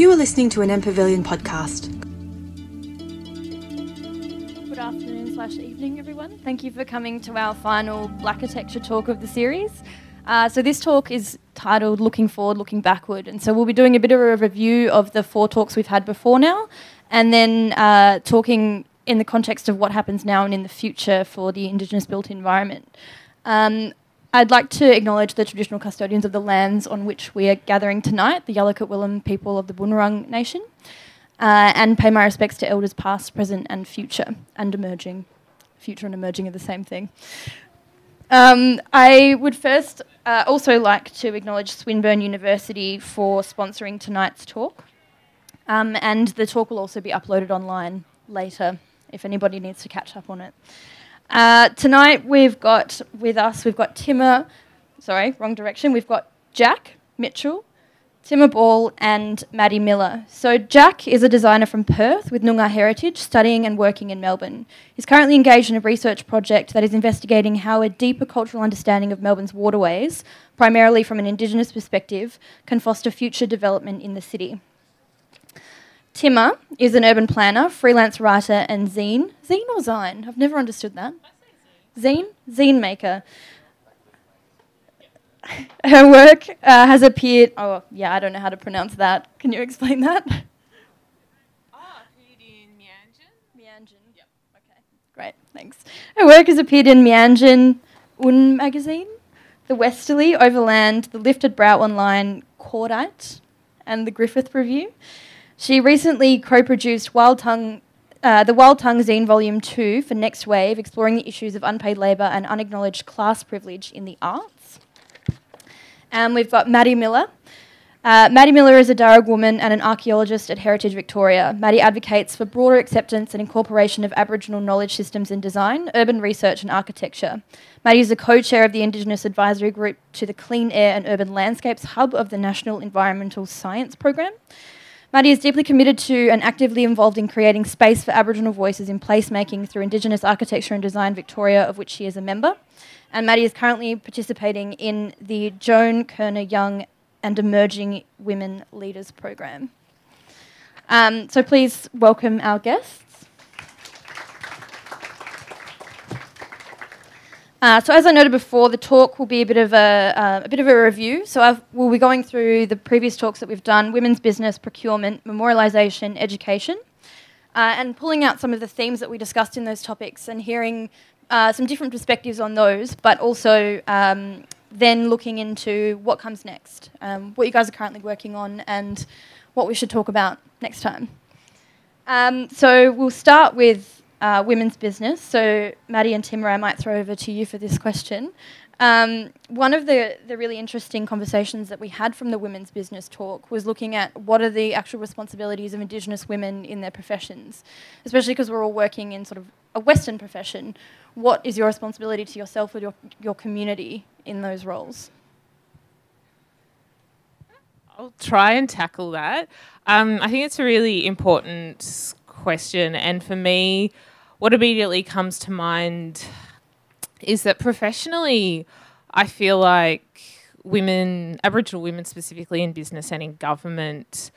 You are listening to an M Pavilion podcast. Good afternoon/evening, everyone. Thank you for coming to our final Blackitecture talk of the series. So this talk is titled Looking Forward, Looking Backward. And so we'll be doing a bit of a review of the four talks we've had before now, and then talking in the context of what happens now and in the future for the Indigenous built environment. I'd like to acknowledge the traditional custodians of the lands on which we are gathering tonight, the Yalukit Willam people of the Boon Wurrung Nation, and pay my respects to elders past, present and future, and emerging. Future and emerging are the same thing. I would first also like to acknowledge Swinburne University for sponsoring tonight's talk, and the talk will also be uploaded online later if anybody needs to catch up on it. Tonight we've got we've got Jack Mitchell, Timmah Ball and Maddie Miller. So Jack is a designer from Perth with Noongar heritage, studying and working in Melbourne. He's currently engaged in a research project that is investigating how a deeper cultural understanding of Melbourne's waterways, primarily from an Indigenous perspective, can foster future development in the city. Timmah is an urban planner, freelance writer and zine? I've never understood that. Zine maker. Her work has appeared... Oh, yeah, I don't know how to pronounce that. Can you explain that? Appeared in Meanjin. Meanjin. Yep. Okay. Great, thanks. Her work has appeared in Meanjin, Un Magazine, The Westerly, Overland, The Lifted Brow Online, Cordite and The Griffith Review. She recently co-produced the Wild Tongue zine Volume 2 for Next Wave, exploring the issues of unpaid labour and unacknowledged class privilege in the arts. And we've got Maddie Miller. Maddie Miller is a Dharug woman and an archaeologist at Heritage Victoria. Maddie advocates for broader acceptance and incorporation of Aboriginal knowledge systems in design, urban research and architecture. Maddie is a co-chair of the Indigenous Advisory Group to the Clean Air and Urban Landscapes Hub of the National Environmental Science Programme. Maddie is deeply committed to and actively involved in creating space for Aboriginal voices in placemaking through Indigenous Architecture and Design Victoria, of which she is a member. And Maddie is currently participating in the Joan Kirner Young and Emerging Women Leaders Program. So please welcome our guests. So as I noted before, the talk will be a bit of a review. So we'll be going through the previous talks that we've done: women's business, procurement, memorialisation, education, and pulling out some of the themes that we discussed in those topics and hearing some different perspectives on those, but also then looking into what comes next, what you guys are currently working on, and what we should talk about next time. So we'll start with women's business. So Maddie and Timmah, I might throw over to you for this question. One of the really interesting conversations that we had from the women's business talk was looking at what are the actual responsibilities of Indigenous women in their professions, especially because we're all working in sort of a Western profession. What is your responsibility to yourself or your community in those roles? I'll try and tackle that. I think it's a really important question, and for me, what immediately comes to mind is that professionally, I feel like women, Aboriginal women specifically in business and in government,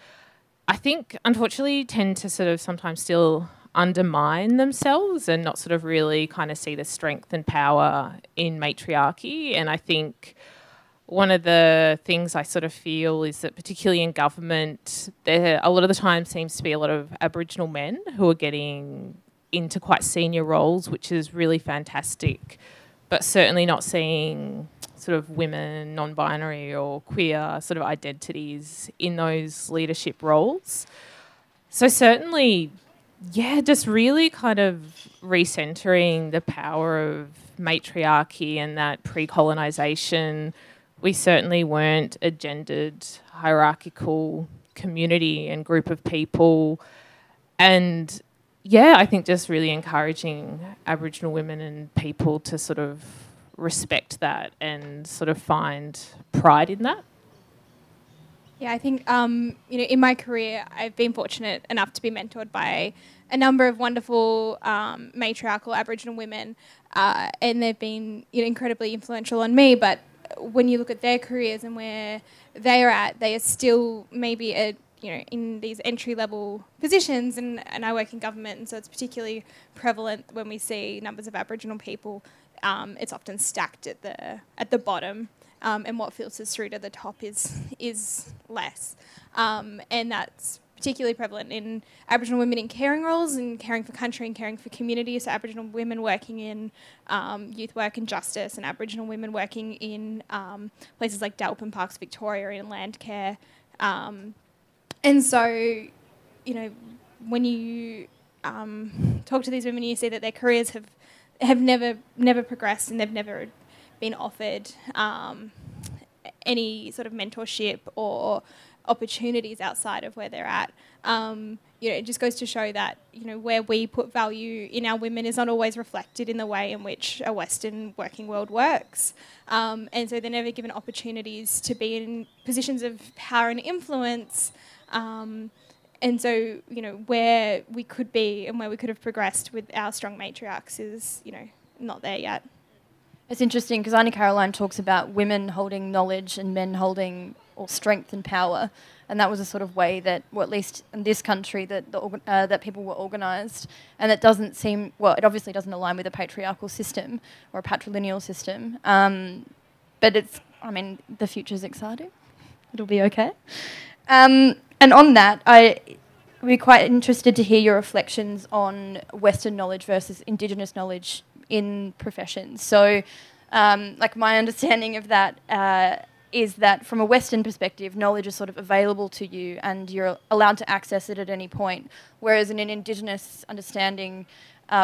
I think unfortunately tend to sort of sometimes still undermine themselves and not sort of really kind of see the strength and power in matriarchy. And I think one of the things I sort of feel is that particularly in government, there a lot of the time seems to be a lot of Aboriginal men who are getting into quite senior roles, which is really fantastic, but certainly not seeing sort of women, non-binary or queer sort of identities in those leadership roles. So certainly, yeah, just really kind of recentering the power of matriarchy and that pre-colonisation. We certainly weren't a gendered, hierarchical community and group of people. And, yeah, I think just really encouraging Aboriginal women and people to sort of respect that and sort of find pride in that. Yeah, I think, in my career, I've been fortunate enough to be mentored by a number of wonderful matriarchal Aboriginal women, and they've been incredibly influential on me, but when you look at their careers and where they are at, they are still maybe a in these entry-level positions, and I work in government, and so it's particularly prevalent when we see numbers of Aboriginal people. It's often stacked at the bottom, and what filters through to the top is less, and that's particularly prevalent in Aboriginal women in caring roles and caring for country and caring for community. So Aboriginal women working in youth work and justice, and Aboriginal women working in places like Dhelkunya Parks Victoria and Landcare. And so, when you talk to these women, you see that their careers have never progressed, and they've never been offered any sort of mentorship or opportunities outside of where they're at. It just goes to show that, where we put value in our women is not always reflected in the way in which a Western working world works. And so they're never given opportunities to be in positions of power and influence. And so, where we could be and where we could have progressed with our strong matriarchs is, not there yet. It's interesting because Anna Caroline talks about women holding knowledge and men holding strength and power, and that was a sort of way that, well, at least in this country, that that people were organised, and that doesn't seem, well, it obviously doesn't align with a patriarchal system or a patrilineal system, but it's, the future's exciting. It'll be okay. And on that, I'd be quite interested to hear your reflections on Western knowledge versus Indigenous knowledge in professions. So, my understanding of that is that from a Western perspective, knowledge is sort of available to you and you're allowed to access it at any point. Whereas in an Indigenous understanding,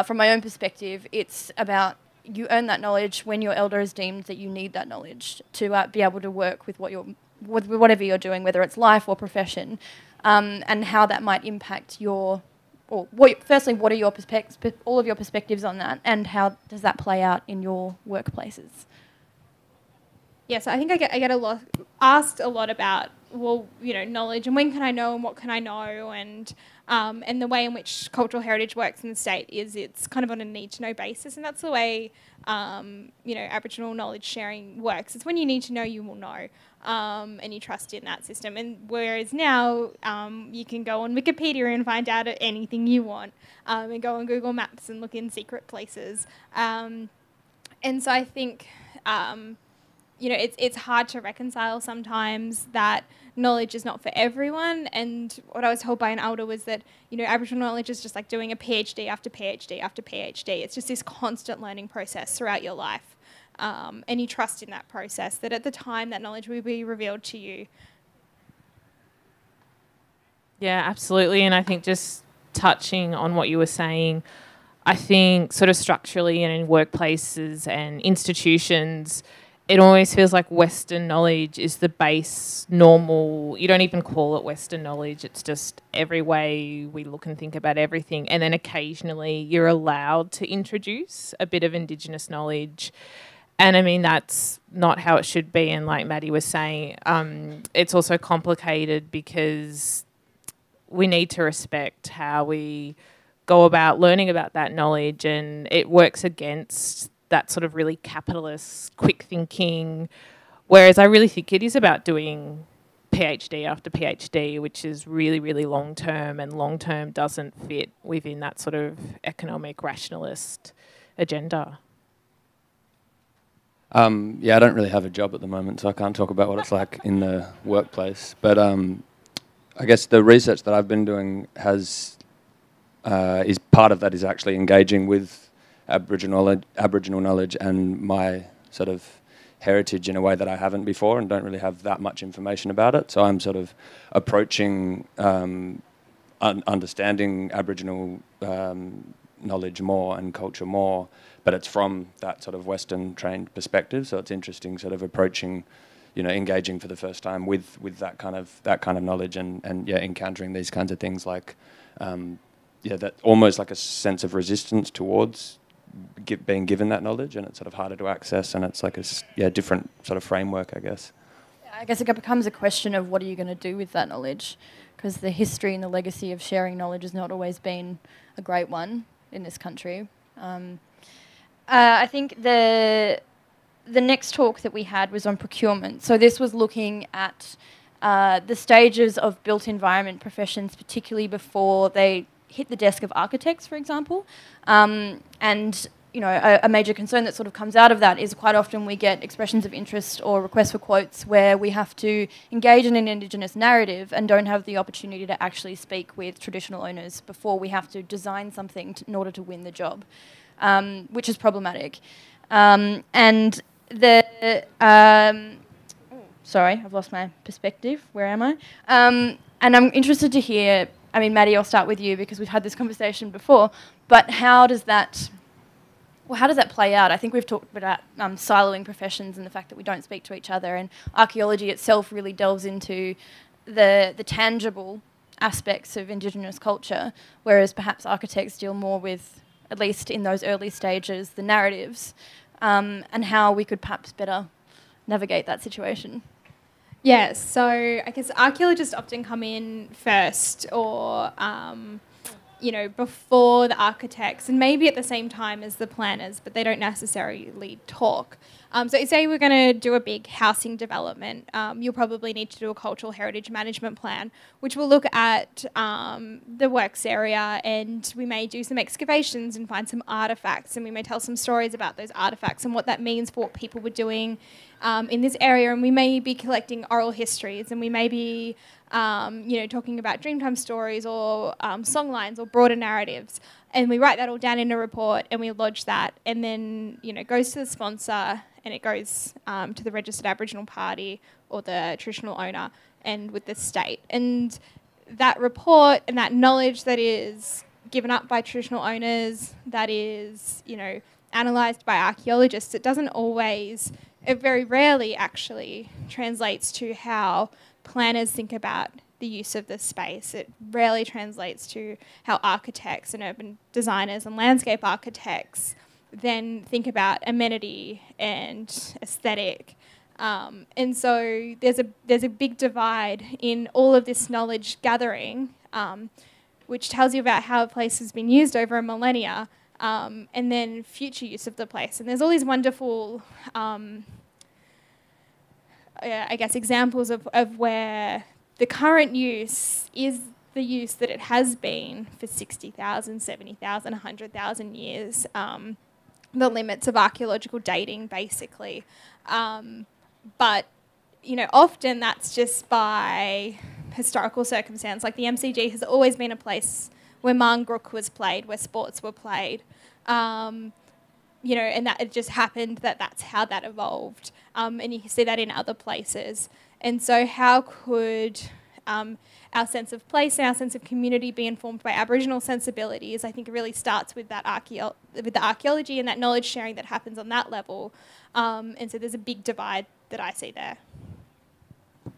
from my own perspective, it's about you earn that knowledge when your elder has deemed that you need that knowledge to be able to work with whatever you're doing, whether it's life or profession, and how that might impact your... firstly, what are your all of your perspectives on that, and how does that play out in your workplaces? Yeah, so I think I get asked a lot about, knowledge and when can I know and what can I know, and the way in which cultural heritage works in the state is it's kind of on a need-to-know basis, and that's the way, Aboriginal knowledge sharing works. It's when you need to know, you will know, and you trust in that system. And whereas now you can go on Wikipedia and find out anything you want, and go on Google Maps and look in secret places. And so I think... it's hard to reconcile sometimes that knowledge is not for everyone. And what I was told by an elder was that, Aboriginal knowledge is just like doing a PhD after PhD after PhD. It's just this constant learning process throughout your life. And you trust in that process, that at the time that knowledge will be revealed to you. Yeah, absolutely. And I think just touching on what you were saying, I think sort of structurally and in workplaces and institutions, it always feels like Western knowledge is the base, normal. You don't even call it Western knowledge. It's just every way we look and think about everything. And then occasionally you're allowed to introduce a bit of Indigenous knowledge. And, that's not how it should be. And like Maddie was saying, it's also complicated because we need to respect how we go about learning about that knowledge. And it works against that sort of really capitalist, quick thinking, whereas I really think it is about doing PhD after PhD, which is really, really long-term, and long-term doesn't fit within that sort of economic rationalist agenda. I don't really have a job at the moment, so I can't talk about what it's like in the workplace, but I guess the research that I've been doing is part of that is actually engaging with Aboriginal knowledge and my sort of heritage in a way that I haven't before and don't really have that much information about it. So I'm sort of approaching understanding Aboriginal knowledge more and culture more, but it's from that sort of Western trained perspective. So it's interesting sort of approaching, engaging for the first time with that kind of knowledge and encountering these kinds of things like, that almost like a sense of resistance towards being given that knowledge, and it's sort of harder to access, and it's like a different sort of framework, I guess. I guess it becomes a question of what are you going to do with that knowledge, because the history and the legacy of sharing knowledge has not always been a great one in this country. I think the next talk that we had was on procurement. So this was looking at the stages of built environment professions, particularly before they hit the desk of architects, for example. And, you know, a major concern that sort of comes out of that is quite often we get expressions of interest or requests for quotes where we have to engage in an Indigenous narrative and don't have the opportunity to actually speak with traditional owners before we have to design something in order to win the job, which is problematic. And the... sorry, I've lost my perspective. Where am I? And I'm interested to hear... I mean, Maddie, I'll start with you because we've had this conversation before, but how does that play out? I think we've talked about siloing professions and the fact that we don't speak to each other, and archaeology itself really delves into the tangible aspects of Indigenous culture, whereas perhaps architects deal more with, at least in those early stages, the narratives, and how we could perhaps better navigate that situation. Yeah, so I guess archaeologists often come in first or, you know, before the architects and maybe at the same time as the planners, but they don't necessarily talk. So say we're going to do a big housing development, you'll probably need to do a cultural heritage management plan, which will look at the works area, and we may do some excavations and find some artefacts, and we may tell some stories about those artefacts and what that means for what people were doing in this area, and we may be collecting oral histories, and we may be, you know, talking about Dreamtime stories or song lines or broader narratives, and we write that all down in a report, and we lodge that, and then, you know, it goes to the sponsor, and it goes to the registered Aboriginal party or the traditional owner, and with the state, and that report and that knowledge that is given up by traditional owners, that is, you know, analysed by archaeologists, it doesn't always. It very rarely actually translates to how planners think about the use of the space. It rarely translates to how architects and urban designers and landscape architects then think about amenity and aesthetic. And so there's a big divide in all of this knowledge gathering, which tells you about how a place has been used over a millennia, and then future use of the place. And there's all these wonderful, I guess, examples of where the current use is the use that it has been for 60,000, 70,000, 100,000 years, the limits of archaeological dating, basically. But, you know, often that's just by historical circumstance. Like the MCG has always been a place where Mangrook was played, where sports were played, you know, and that it just happened that that's how that evolved. And you can see that in other places. And so how could our sense of place and our sense of community be informed by Aboriginal sensibilities? I think it really starts with that with the archaeology and that knowledge sharing that happens on that level. And so there's a big divide that I see there.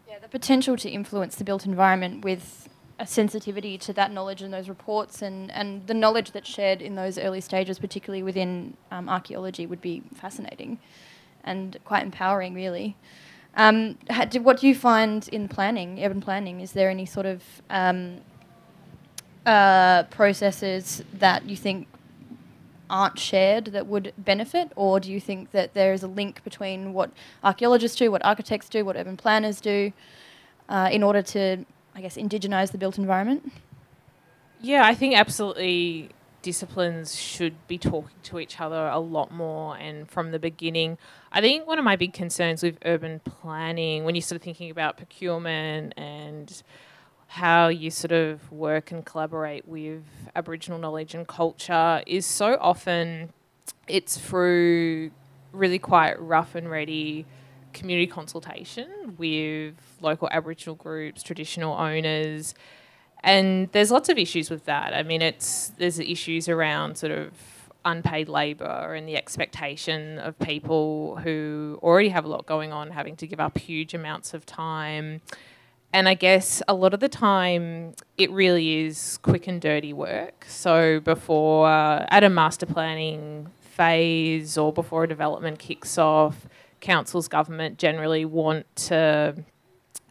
Yeah, the potential to influence the built environment with a sensitivity to that knowledge in those reports and the knowledge that's shared in those early stages, particularly within archaeology, would be fascinating and quite empowering, really. What do you find in planning, urban planning? Is there any sort of processes that you think aren't shared that would benefit, or do you think that there is a link between what archaeologists do, what architects do, what urban planners do, in order to, I guess, indigenise the built environment? Yeah, I think absolutely disciplines should be talking to each other a lot more and from the beginning. I think one of my big concerns with urban planning, when you're sort of thinking about procurement and how you sort of work and collaborate with Aboriginal knowledge and culture, is so often it's through really quite rough and ready community consultation with local Aboriginal groups, traditional owners, and there's lots of issues with that. I mean, there's issues around sort of unpaid labour and the expectation of people who already have a lot going on having to give up huge amounts of time. And I guess a lot of the time it really is quick and dirty work. So before, at a master planning phase or before a development kicks off, councils, government generally want to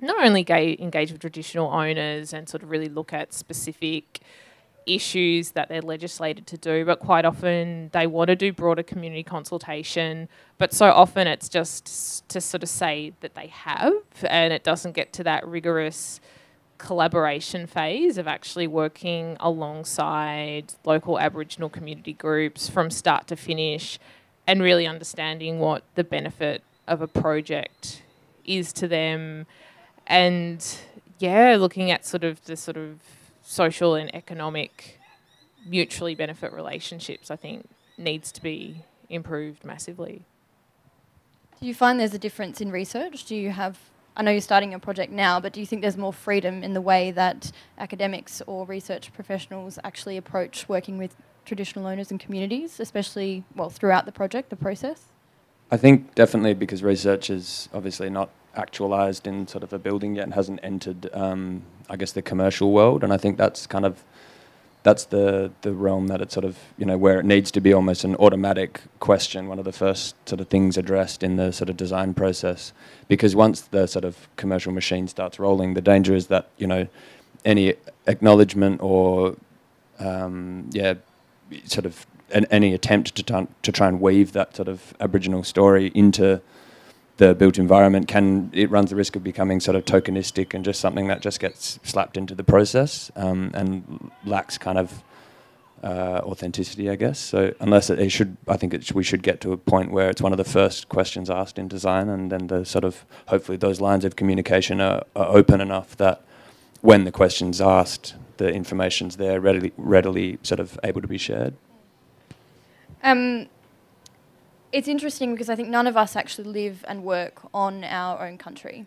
not only engage with traditional owners and sort of really look at specific issues that they're legislated to do, but quite often they want to do broader community consultation, but so often it's just to sort of say that they have, and it doesn't get to that rigorous collaboration phase of actually working alongside local Aboriginal community groups from start to finish and really understanding what the benefit of a project is to them. And yeah, looking at sort of the sort of social and economic mutually benefit relationships, I think, needs to be improved massively. Do you find there's a difference in research? Do you have, I know you're starting a project now, but do you think there's more freedom in the way that academics or research professionals actually approach working with traditional owners and communities, especially, well, throughout the project, the process? I think definitely, because research is obviously not actualised in sort of a building yet and hasn't entered, I guess, the commercial world. And I think that's kind of, that's the realm that it's sort of, you know, where it needs to be almost an automatic question, one of the first sort of things addressed in the sort of design process. Because once the sort of commercial machine starts rolling, the danger is that, you know, any acknowledgement or, sort of any attempt to try and weave that sort of Aboriginal story into the built environment runs the risk of becoming sort of tokenistic and just something that just gets slapped into the process and lacks kind of authenticity, I guess. So unless it should, I think we should get to a point where it's one of the first questions asked in design, and then the sort of hopefully those lines of communication are open enough that when the question's asked, the information's there, readily sort of able to be shared. It's interesting because I think none of us actually live and work on our own country.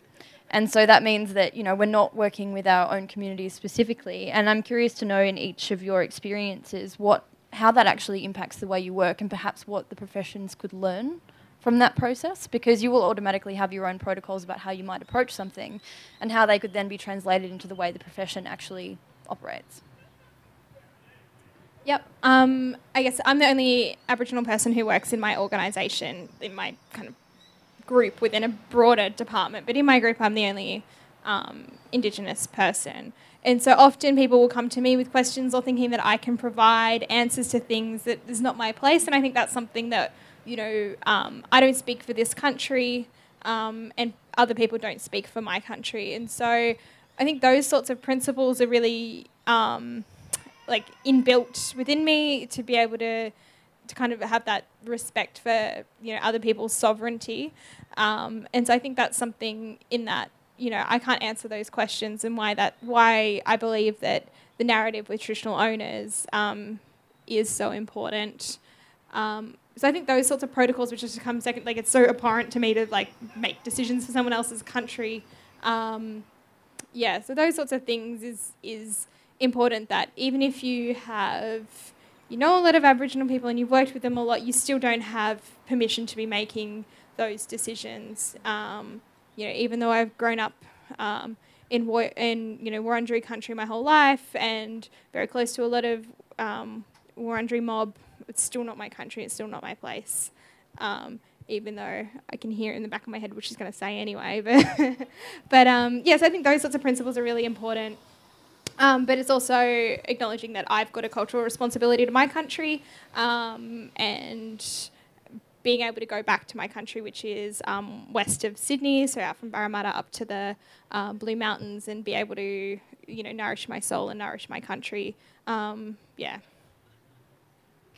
And so that means that, you know, we're not working with our own communities specifically. And I'm curious to know in each of your experiences how that actually impacts the way you work and perhaps what the professions could learn from that process, because you will automatically have your own protocols about how you might approach something and how they could then be translated into the way the profession actually operates. Yep. I guess I'm the only Aboriginal person who works in my organisation, in my kind of group within a broader department. But in my group, I'm the only Indigenous person. And so often people will come to me with questions or thinking that I can provide answers to things that is not my place. And I think that's something that, you know, I don't speak for this country and other people don't speak for my country. And so I think those sorts of principles are really... like inbuilt within me to be able to kind of have that respect for, you know, other people's sovereignty. And so I think that's something in that, you know, I can't answer those questions, and why I believe that the narrative with traditional owners is so important. So I think those sorts of protocols, which just come second, like it's so abhorrent to me to like make decisions for someone else's country. So those sorts of things is important, that even if you have, you know, a lot of Aboriginal people and you've worked with them a lot, you still don't have permission to be making those decisions. You know, even though I've grown up in you know, Wurundjeri country my whole life and very close to a lot of Wurundjeri mob, it's still not my country, it's still not my place. Even though I can hear it in the back of my head what she's going to say anyway. But, so I think those sorts of principles are really important. But it's also acknowledging that I've got a cultural responsibility to my country, and being able to go back to my country, which is west of Sydney, so out from Burramatta up to the Blue Mountains, and be able to, you know, nourish my soul and nourish my country. Can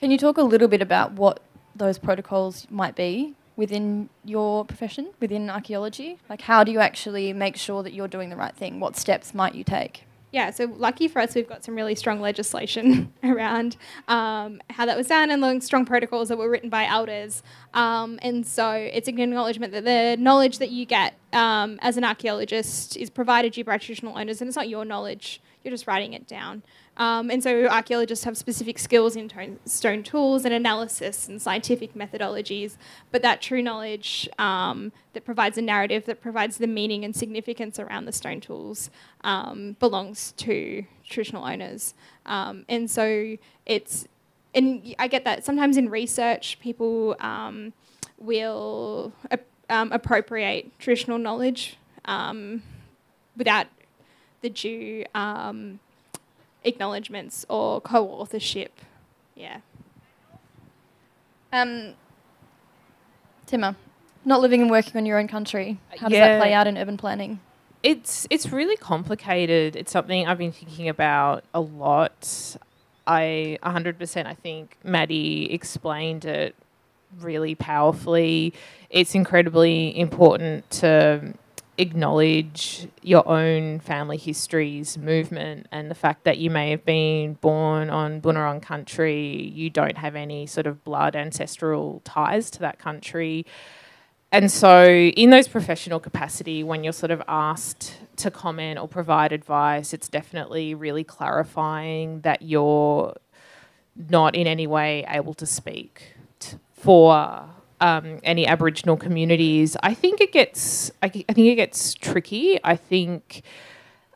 you talk a little bit about what those protocols might be within your profession, within archaeology? Like, how do you actually make sure that you're doing the right thing? What steps might you take? Yeah, so lucky for us, we've got some really strong legislation around how that was done, and strong protocols that were written by elders. And so it's an acknowledgement that the knowledge that you get as an archaeologist is provided to you by traditional owners, and it's not your knowledge, you're just writing it down. And so archaeologists have specific skills in stone tools and analysis and scientific methodologies, but that true knowledge that provides a narrative, that provides the meaning and significance around the stone tools, belongs to traditional owners. And so it's, and I get that sometimes in research people will appropriate traditional knowledge without the due acknowledgements or co-authorship. Yeah. Timmah, not living and working on your own country, how does that play out in urban planning? It's really complicated. It's something I've been thinking about a lot. 100%, I think Maddie explained it really powerfully. It's incredibly important to acknowledge your own family histories, movement, and the fact that you may have been born on Bunurong country, you don't have any sort of blood ancestral ties to that country. And so in those professional capacity, when you're sort of asked to comment or provide advice, it's definitely really clarifying that you're not in any way able to speak for any Aboriginal communities. I think it gets tricky. I think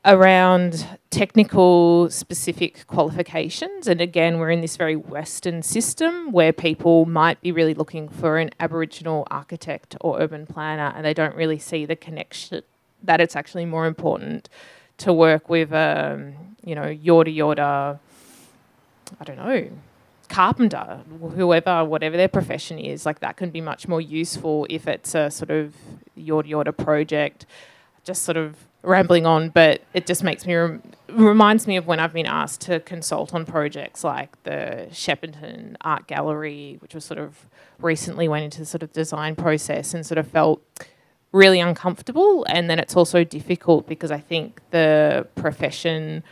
around technical specific qualifications, and again, we're in this very Western system where people might be really looking for an Aboriginal architect or urban planner, and they don't really see the connection that it's actually more important to work with, carpenter, whoever, whatever their profession is. Like, that can be much more useful if it's a sort of yorta project. Just sort of rambling on, but it just makes me reminds me of when I've been asked to consult on projects like the Shepparton Art Gallery, which was sort of recently went into the sort of design process and sort of felt really uncomfortable. And then it's also difficult because I think the professionally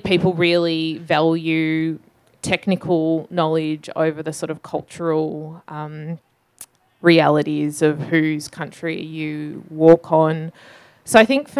people really value technical knowledge over the sort of cultural realities of whose country you walk on. So I think it's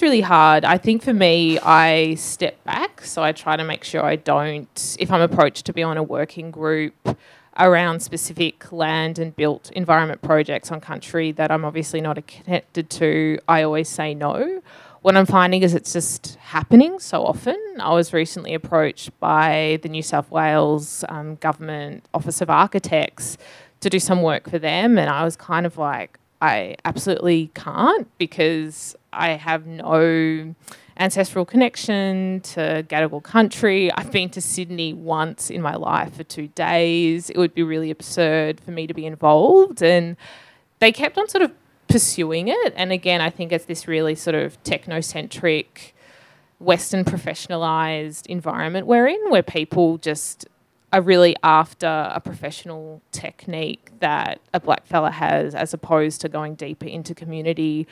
really hard. I think for me, I step back. So I try to make sure I don't, if I'm approached to be on a working group around specific land and built environment projects on country that I'm obviously not connected to, I always say no. What I'm finding is it's just happening so often. I was recently approached by the New South Wales Government Office of Architects to do some work for them, and I was kind of like, I absolutely can't, because I have no ancestral connection to Gadigal country. I've been to Sydney once in my life for 2 days. It would be really absurd for me to be involved, and they kept on sort of pursuing it. And again, I think it's this really sort of technocentric, Western professionalised environment we're in, where people just are really after a professional technique that a black fella has, as opposed to going deeper into community.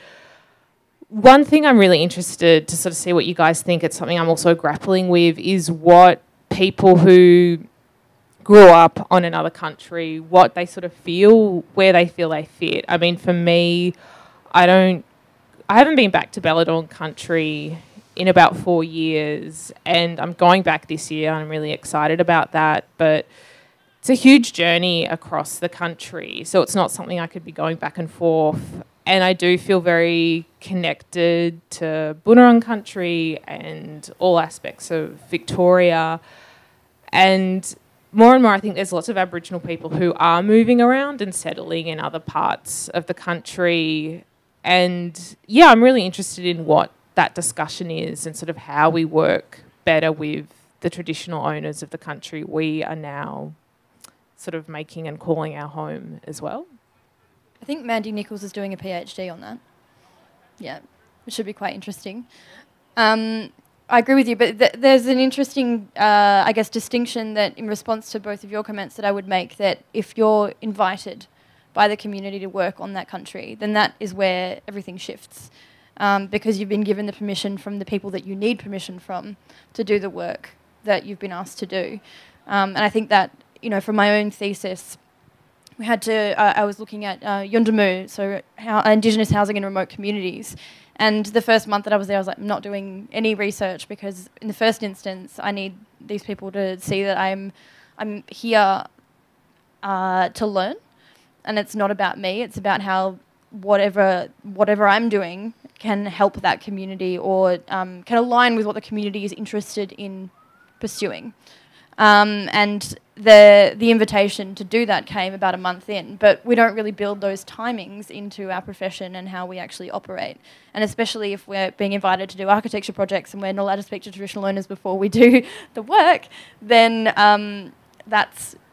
One thing I'm really interested to sort of see what you guys think, it's something I'm also grappling with, is what people who grew up on another country, what they sort of feel, where they feel they fit. I mean, for me, I haven't been back to Belladong country in about 4 years, and I'm going back this year. I'm really excited about that, but it's a huge journey across the country, so it's not something I could be going back and forth. And I do feel very connected to Bunurong country and all aspects of Victoria. And more I think there's lots of Aboriginal people who are moving around and settling in other parts of the country. And yeah, I'm really interested in what that discussion is and sort of how we work better with the traditional owners of the country we are now sort of making and calling our home as well. I think Mandy Nichols is doing a PhD on that. Yeah, it should be quite interesting. I agree with you, but there's an interesting, distinction that in response to both of your comments that I would make, that if you're invited by the community to work on that country, then that is where everything shifts. Because you've been given the permission from the people that you need permission from to do the work that you've been asked to do. And I think that, from my own thesis, we had to, I was looking at Yundamu, so Indigenous housing in remote communities. And the first month that I was there, I was like, I'm not doing any research, because in the first instance, I need these people to see that I'm here to learn. And it's not about me, it's about how whatever I'm doing can help that community, or can align with what the community is interested in pursuing. And the invitation to do that came about a month in, but we don't really build those timings into our profession and how we actually operate. And especially if we're being invited to do architecture projects and we're not allowed to speak to traditional owners before we do the work, then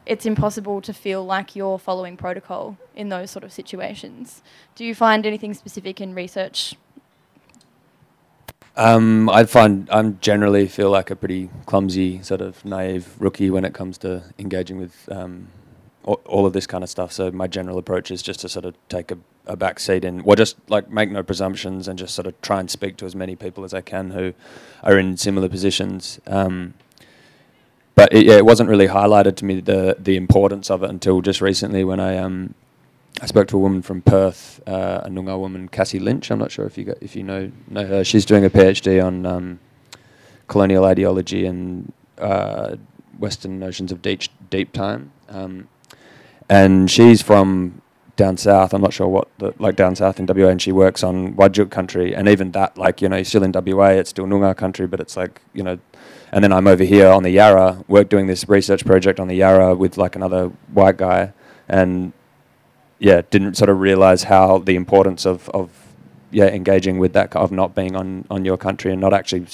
it's impossible to feel like you're following protocol in those sort of situations. Do you find anything specific in research? I generally feel like a pretty clumsy, sort of naive rookie when it comes to engaging with all of this kind of stuff. So my general approach is just to sort of take a back seat and, well, just like make no presumptions and just sort of try and speak to as many people as I can who are in similar positions. But it wasn't really highlighted to me the importance of it until just recently when I spoke to a woman from Perth, a Noongar woman, Cassie Lynch. I'm not sure if you know her. She's doing a PhD on colonial ideology and Western notions of deep time. And she's from down south. I'm not sure down south in WA, and she works on Wadjuk country. And even that, you're still in WA, it's still Noongar country, but it's and then I'm over here on the Yarra, doing this research project on the Yarra with another white guy, and didn't sort of realise how the importance of engaging with that, of not being on your country and not actually,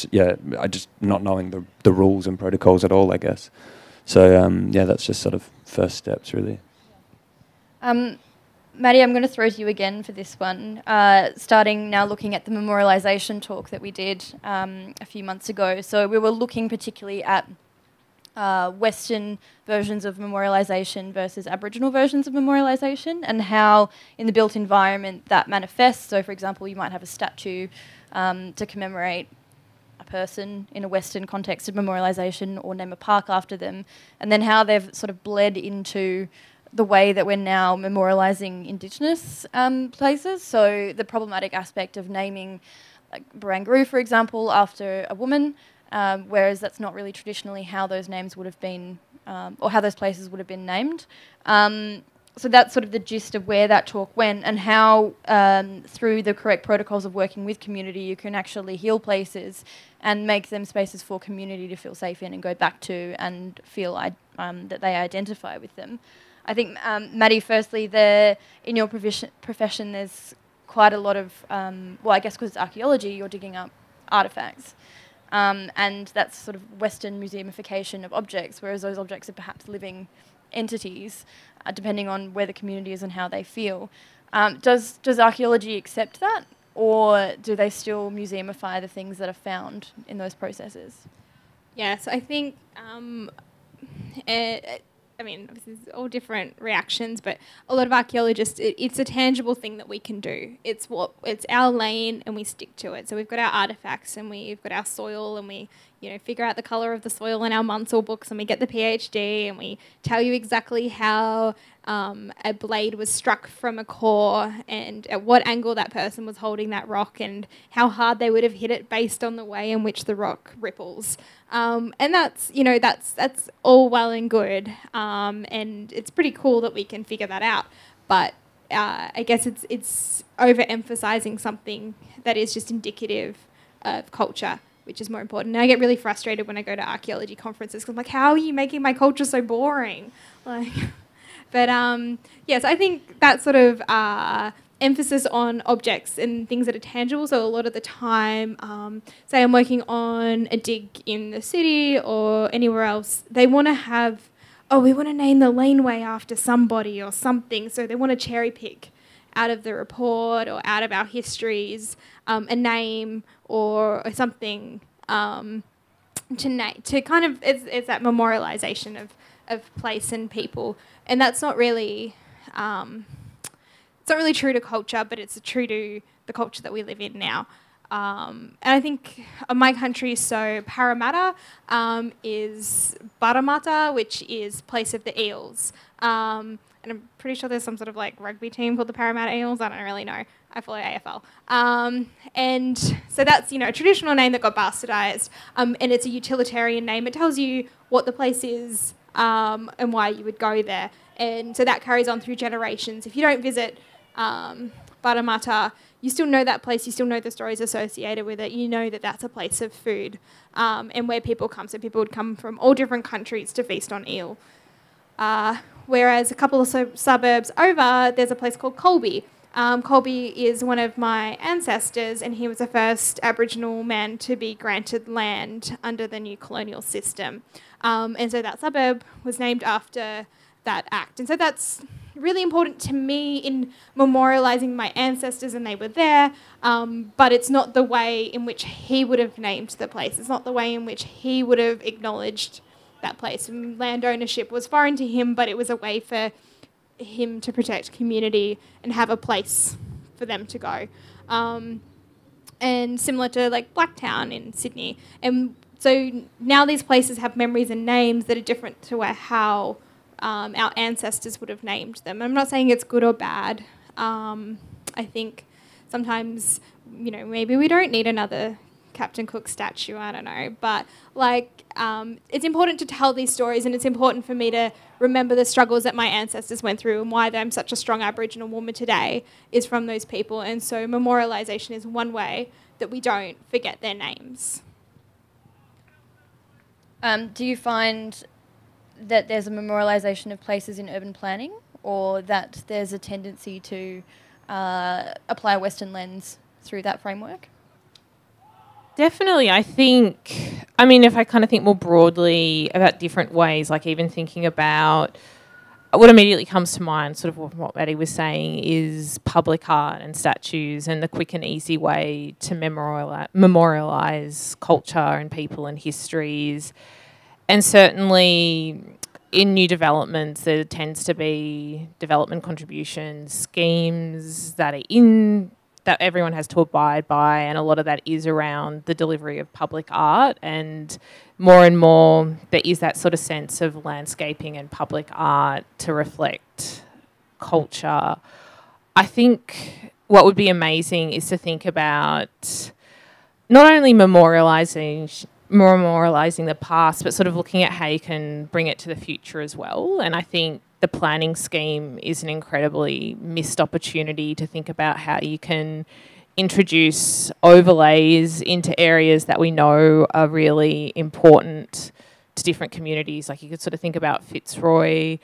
I just not knowing the rules and protocols at all, I guess. So, that's just sort of first steps, really. Maddie, I'm going to throw to you again for this one, starting now looking at the memorialisation talk that we did a few months ago. So we were looking particularly at Western versions of memorialisation versus Aboriginal versions of memorialisation, and how in the built environment that manifests. So, for example, you might have a statue to commemorate a person in a Western context of memorialisation, or name a park after them, and then how they've sort of bled into the way that we're now memorialising Indigenous places. So the problematic aspect of naming Barangaroo, for example, after a woman, whereas that's not really traditionally how those names would have been, or how those places would have been named. So that's sort of the gist of where that talk went, and how through the correct protocols of working with community, you can actually heal places and make them spaces for community to feel safe in and go back to and feel that they identify with them. I think, Maddie, firstly, in your profession there's quite a lot of, I guess because it's archaeology, you're digging up artefacts. And that's sort of Western museumification of objects, whereas those objects are perhaps living entities, depending on where the community is and how they feel. Does archaeology accept that, or do they still museumify the things that are found in those processes? Yeah, so I think, this is all different reactions, but a lot of archaeologists, it's a tangible thing that we can do. It's our lane, and we stick to it. So we've got our artefacts, and we've got our soil, and we figure out the colour of the soil in our Munsell books, and we get the PhD, and we tell you exactly how a blade was struck from a core, and at what angle that person was holding that rock, and how hard they would have hit it based on the way in which the rock ripples. And that's all well and good, and it's pretty cool that we can figure that out. But I guess it's overemphasising something that is just indicative of culture, which is more important. And I get really frustrated when I go to archaeology conferences, because I'm like, how are you making my culture so boring? So I think that sort of emphasis on objects and things that are tangible. So a lot of the time, say I'm working on a dig in the city or anywhere else, they want to have, we want to name the laneway after somebody or something. So they want to cherry pick out of the report or out of our histories a name or something to kind of, it's that memorialisation of place and people, and that's not really it's not really true to culture, but it's true to the culture that we live in now. And I think my country, so Parramatta is Burramatta, which is place of the eels. And I'm pretty sure there's some sort of rugby team called the Parramatta Eels. I don't really know. I follow AFL. And so that's, a traditional name that got bastardised. And it's a utilitarian name. It tells you what the place is and why you would go there. And so that carries on through generations. If you don't visit Burramatta, you still know that place. You still know the stories associated with it. You know that that's a place of food and where people come. So people would come from all different countries to feast on eel. Whereas a couple of suburbs over, there's a place called Colby. Colby is one of my ancestors, and he was the first Aboriginal man to be granted land under the new colonial system. And so that suburb was named after that act. And so that's really important to me in memorialising my ancestors, and they were there, but it's not the way in which he would have named the place. It's not the way in which he would have acknowledged that place. And land ownership was foreign to him, but it was a way for him to protect community and have a place for them to go. And similar to like Blacktown in Sydney. And so now these places have memories and names that are different to how our ancestors would have named them. I'm not saying it's good or bad. I think sometimes, you know, maybe we don't need another Captain Cook statue, I don't know. But, like, it's important to tell these stories, and it's important for me to remember the struggles that my ancestors went through, and why I'm such a strong Aboriginal woman today is from those people. And so memorialisation is one way that we don't forget their names. Do you find that there's a memorialisation of places in urban planning, or that there's a tendency to apply a Western lens through that framework? Definitely. If I kind of think more broadly about different ways, like even thinking about what immediately comes to mind, sort of what Maddie was saying, is public art and statues and the quick and easy way to memorialise culture and people and histories. And certainly in new developments, there tends to be development contribution schemes that everyone has to abide by, and a lot of that is around the delivery of public art, and more there is that sort of sense of landscaping and public art to reflect culture. I think what would be amazing is to think about not only memorialising the past, but sort of looking at how you can bring it to the future as well. And I think the planning scheme is an incredibly missed opportunity to think about how you can introduce overlays into areas that we know are really important to different communities. Like, you could sort of think about Fitzroy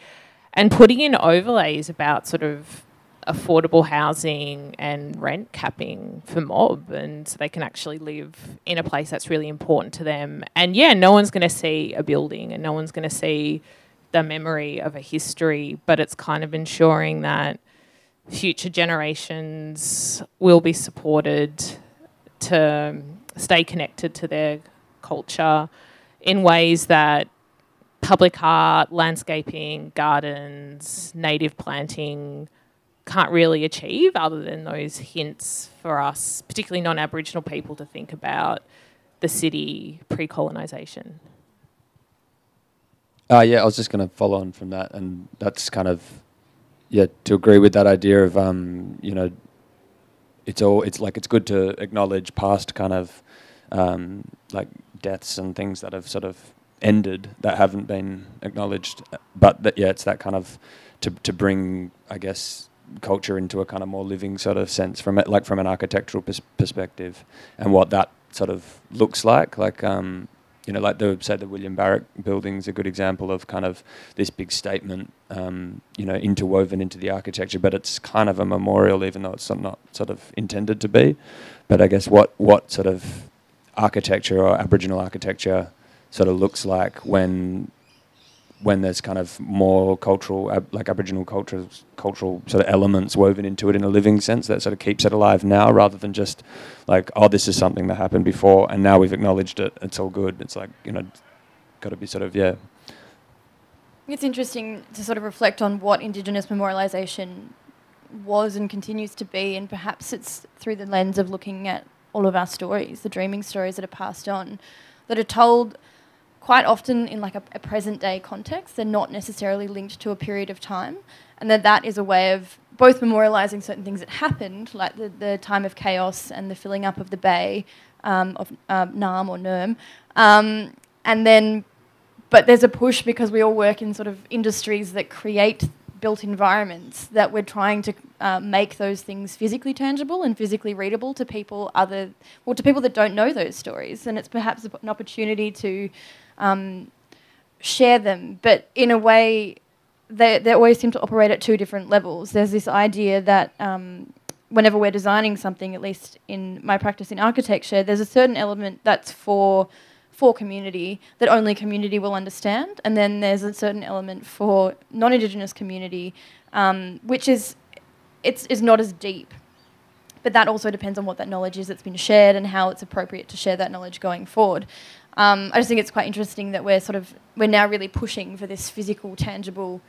and putting in overlays about sort of affordable housing and rent capping for mob, and so they can actually live in a place that's really important to them. And yeah, no one's going to see a building and no one's going to see the memory of a history, but it's kind of ensuring that future generations will be supported to stay connected to their culture in ways that public art, landscaping, gardens, native planting can't really achieve, other than those hints for us, particularly non-Aboriginal people, to think about the city pre-colonisation. I was just going to follow on from that, and that's kind of, to agree with that idea of, it's good to acknowledge past kind of deaths and things that have sort of ended that haven't been acknowledged, but that, it's that kind of to bring, I guess, culture into a kind of more living sort of sense from it, like from an architectural perspective, and what that sort of looks like. The William Barrack building's a good example of kind of this big statement, interwoven into the architecture, but it's kind of a memorial, even though it's not sort of intended to be. But I guess what sort of architecture or Aboriginal architecture sort of looks like when there's kind of more cultural, Aboriginal cultural sort of elements woven into it in a living sense that sort of keeps it alive now, rather than just this is something that happened before and now we've acknowledged it, it's all good. It's got to be sort of, yeah. It's interesting to sort of reflect on what Indigenous memorialisation was and continues to be, and perhaps it's through the lens of looking at all of our stories, the dreaming stories that are passed on, that are told quite often in a present-day context. They're not necessarily linked to a period of time, and that is a way of both memorialising certain things that happened, like the time of chaos and the filling up of the bay of Naarm or Nerm, but there's a push, because we all work in sort of industries that create built environments, that we're trying to make those things physically tangible and physically readable to people to people that don't know those stories, and it's perhaps an opportunity to share them, but in a way they always seem to operate at two different levels. There's this idea that whenever we're designing something, at least in my practice in architecture, there's a certain element that's for community, that only community will understand, and then there's a certain element for non-Indigenous community, which is not as deep. But that also depends on what that knowledge is that's been shared and how it's appropriate to share that knowledge going forward. I just think it's quite interesting that we're now really pushing for this physical, tangible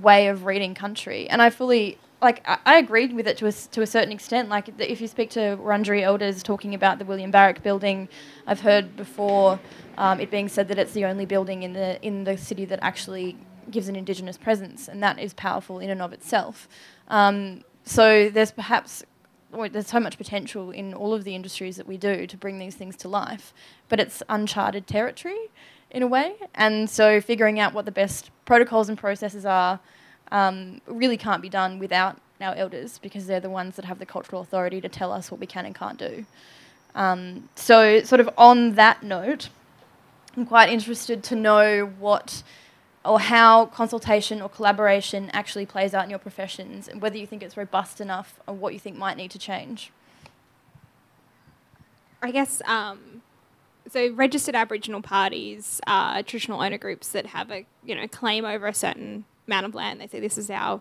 way of reading country. And I fully, I agreed with it to a certain extent. If you speak to Wurundjeri elders talking about the William Barrack building, I've heard before it being said that it's the only building in the city that actually gives an Indigenous presence, and that is powerful in and of itself. So there's so much potential in all of the industries that we do to bring these things to life, but it's uncharted territory in a way, and so figuring out what the best protocols and processes are really can't be done without our elders, because they're the ones that have the cultural authority to tell us what we can and can't do. So sort of on that note, I'm quite interested to know what or how consultation or collaboration actually plays out in your professions, and whether you think it's robust enough or what you think might need to change. I guess, so registered Aboriginal parties are traditional owner groups that have a claim over a certain amount of land. They say this is our,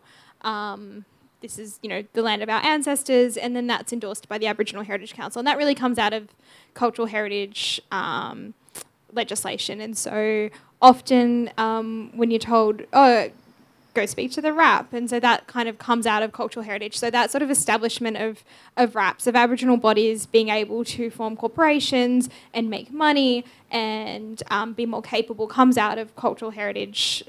this is the land of our ancestors, and then that's endorsed by the Aboriginal Heritage Council, and that really comes out of cultural heritage legislation. And so often when you're told, go speak to the RAP, and so that kind of comes out of cultural heritage. So that sort of establishment of RAPs, of Aboriginal bodies being able to form corporations and make money and be more capable, comes out of cultural heritage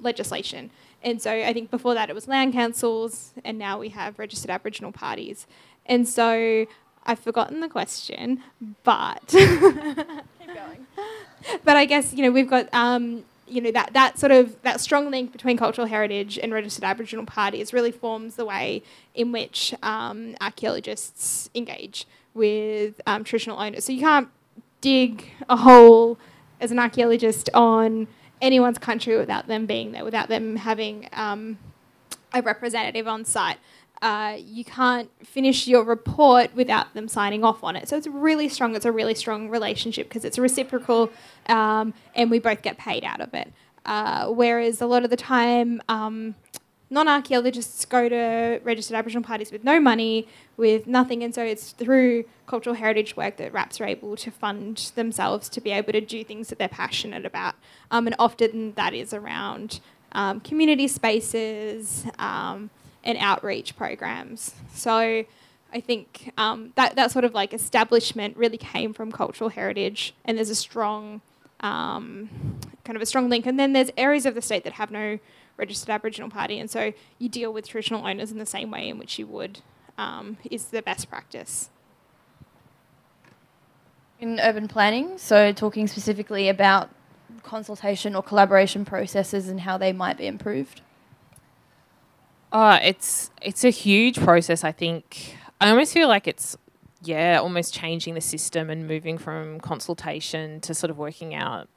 legislation. And so I think before that it was land councils, and now we have registered Aboriginal parties. And so I've forgotten the question, but... Keep going. But I guess, we've got, that sort of, that strong link between cultural heritage and registered Aboriginal parties really forms the way in which archaeologists engage with traditional owners. So you can't dig a hole as an archaeologist on anyone's country without them being there, without them having a representative on site. You can't finish your report without them signing off on it. So it's a really strong relationship, because it's reciprocal and we both get paid out of it. Whereas a lot of the time non-archaeologists go to registered Aboriginal parties with no money, with nothing, and so it's through cultural heritage work that RAPs are able to fund themselves to be able to do things that they're passionate about. And often that is around community spaces, and outreach programs. So I think that sort of establishment really came from cultural heritage, and there's a strong kind of a strong link. And then there's areas of the state that have no registered Aboriginal party, and so you deal with traditional owners in the same way in which you would is the best practice. In urban planning, so talking specifically about consultation or collaboration processes and how they might be improved. Oh, it's a huge process, I think. I almost feel like it's, almost changing the system and moving from consultation to sort of working out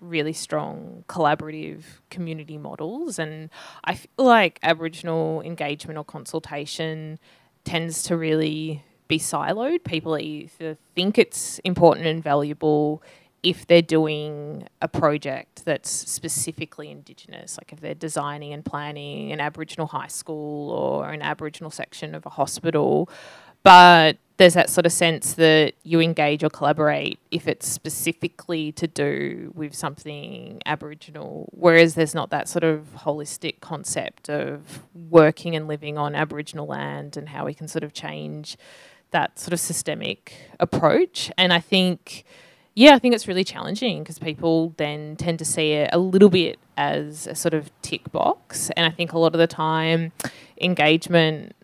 really strong collaborative community models. And I feel like Aboriginal engagement or consultation tends to really be siloed. People either think it's important and valuable if they're doing a project that's specifically Indigenous, like if they're designing and planning an Aboriginal high school or an Aboriginal section of a hospital. But there's that sort of sense that you engage or collaborate if it's specifically to do with something Aboriginal, whereas there's not that sort of holistic concept of working and living on Aboriginal land and how we can sort of change that sort of systemic approach. And I think it's really challenging, because people then tend to see it a little bit as a sort of tick box. And I think a lot of the time engagement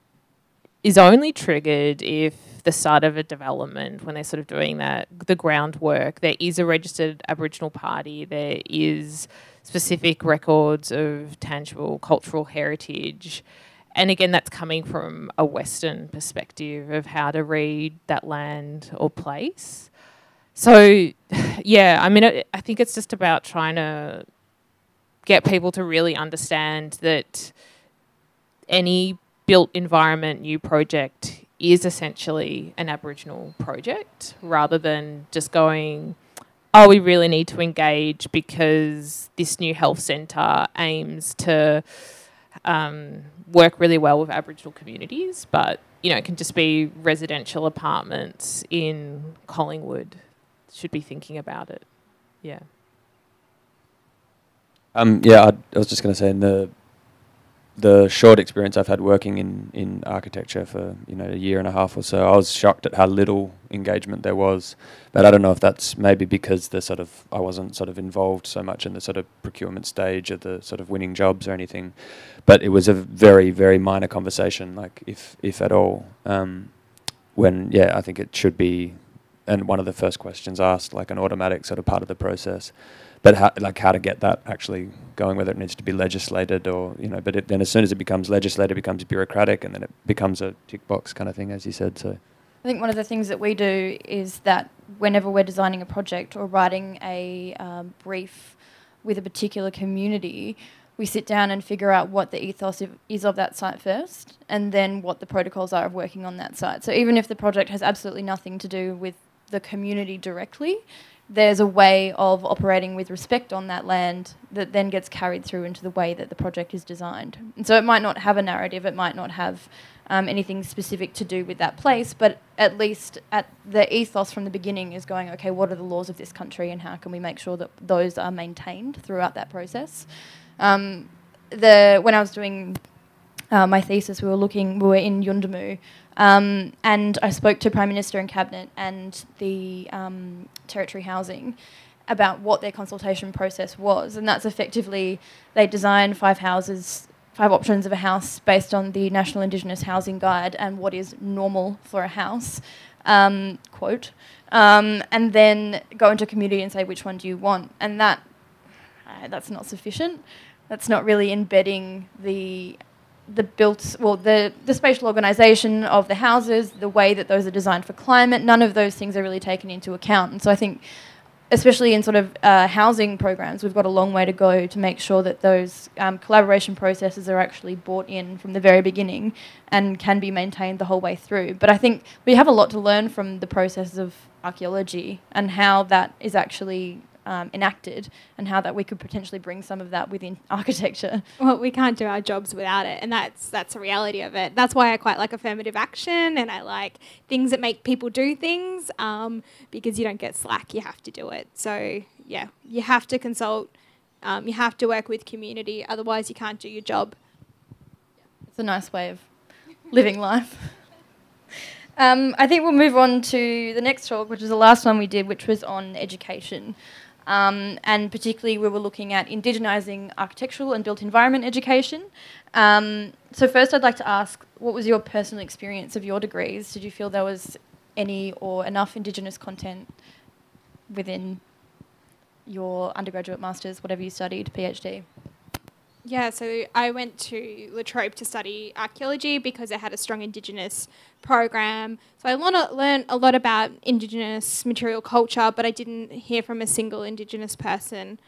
is only triggered if the start of a development, when they're sort of doing that, the groundwork, there is a registered Aboriginal party, there is specific records of tangible cultural heritage. And again, that's coming from a Western perspective of how to read that land or place. So, I think it's just about trying to get people to really understand that any built environment new project is essentially an Aboriginal project, rather than just going, oh, we really need to engage because this new health centre aims to work really well with Aboriginal communities, but, you know, it can just be residential apartments in Collingwood. Should be thinking about it, yeah. I was just going to say, in the short experience I've had working in architecture for, you know, a year and a half or so, I was shocked at how little engagement there was. But I don't know if that's maybe because I wasn't sort of involved so much in the sort of procurement stage or the sort of winning jobs or anything. But it was a very, very minor conversation, like if at all. I think it should be, and one of the first questions asked, like an automatic sort of part of the process. But how to get that actually going, whether it needs to be legislated or, you know, but then as soon as it becomes legislated, it becomes bureaucratic, and then it becomes a tick box kind of thing, as you said. So I think one of the things that we do is that whenever we're designing a project or writing a brief with a particular community, we sit down and figure out what the ethos is of that site first, and then what the protocols are of working on that site. So even if the project has absolutely nothing to do with the community directly, there's a way of operating with respect on that land that then gets carried through into the way that the project is designed. And so it might not have a narrative, it might not have anything specific to do with that place, but at least at the ethos from the beginning is going, okay, what are the laws of this country and how can we make sure that those are maintained throughout that process? When I was doing my thesis, we were in Yundamu, and I spoke to Prime Minister and Cabinet and the Territory Housing about what their consultation process was, and that's effectively they designed 5 houses, 5 options of a house based on the National Indigenous Housing Guide and what is normal for a house, and then go into a community and say, which one do you want? And that's not sufficient. That's not really embedding the spatial organisation of the houses, the way that those are designed for climate. None of those things are really taken into account. And so I think, especially in sort of housing programs, we've got a long way to go to make sure that those collaboration processes are actually brought in from the very beginning and can be maintained the whole way through. But I think we have a lot to learn from the processes of archaeology and how that is actually enacted, and how that we could potentially bring some of that within architecture. Well, we can't do our jobs without it, and that's the reality of it. That's why I quite like affirmative action, and I like things that make people do things, because you don't get slack, you have to do it. So yeah, you have to consult, you have to work with community, otherwise you can't do your job. It's a nice way of living life. I think we'll move on to the next talk, which is the last one we did, which was on education. And particularly we were looking at indigenising architectural and built environment education. So first I'd like to ask, what was your personal experience of your degrees? Did you feel there was any or enough Indigenous content within your undergraduate, masters, whatever you studied, PhD? Yeah, so I went to La Trobe to study archaeology because it had a strong Indigenous program. So I learned a lot about Indigenous material culture, but I didn't hear from a single Indigenous person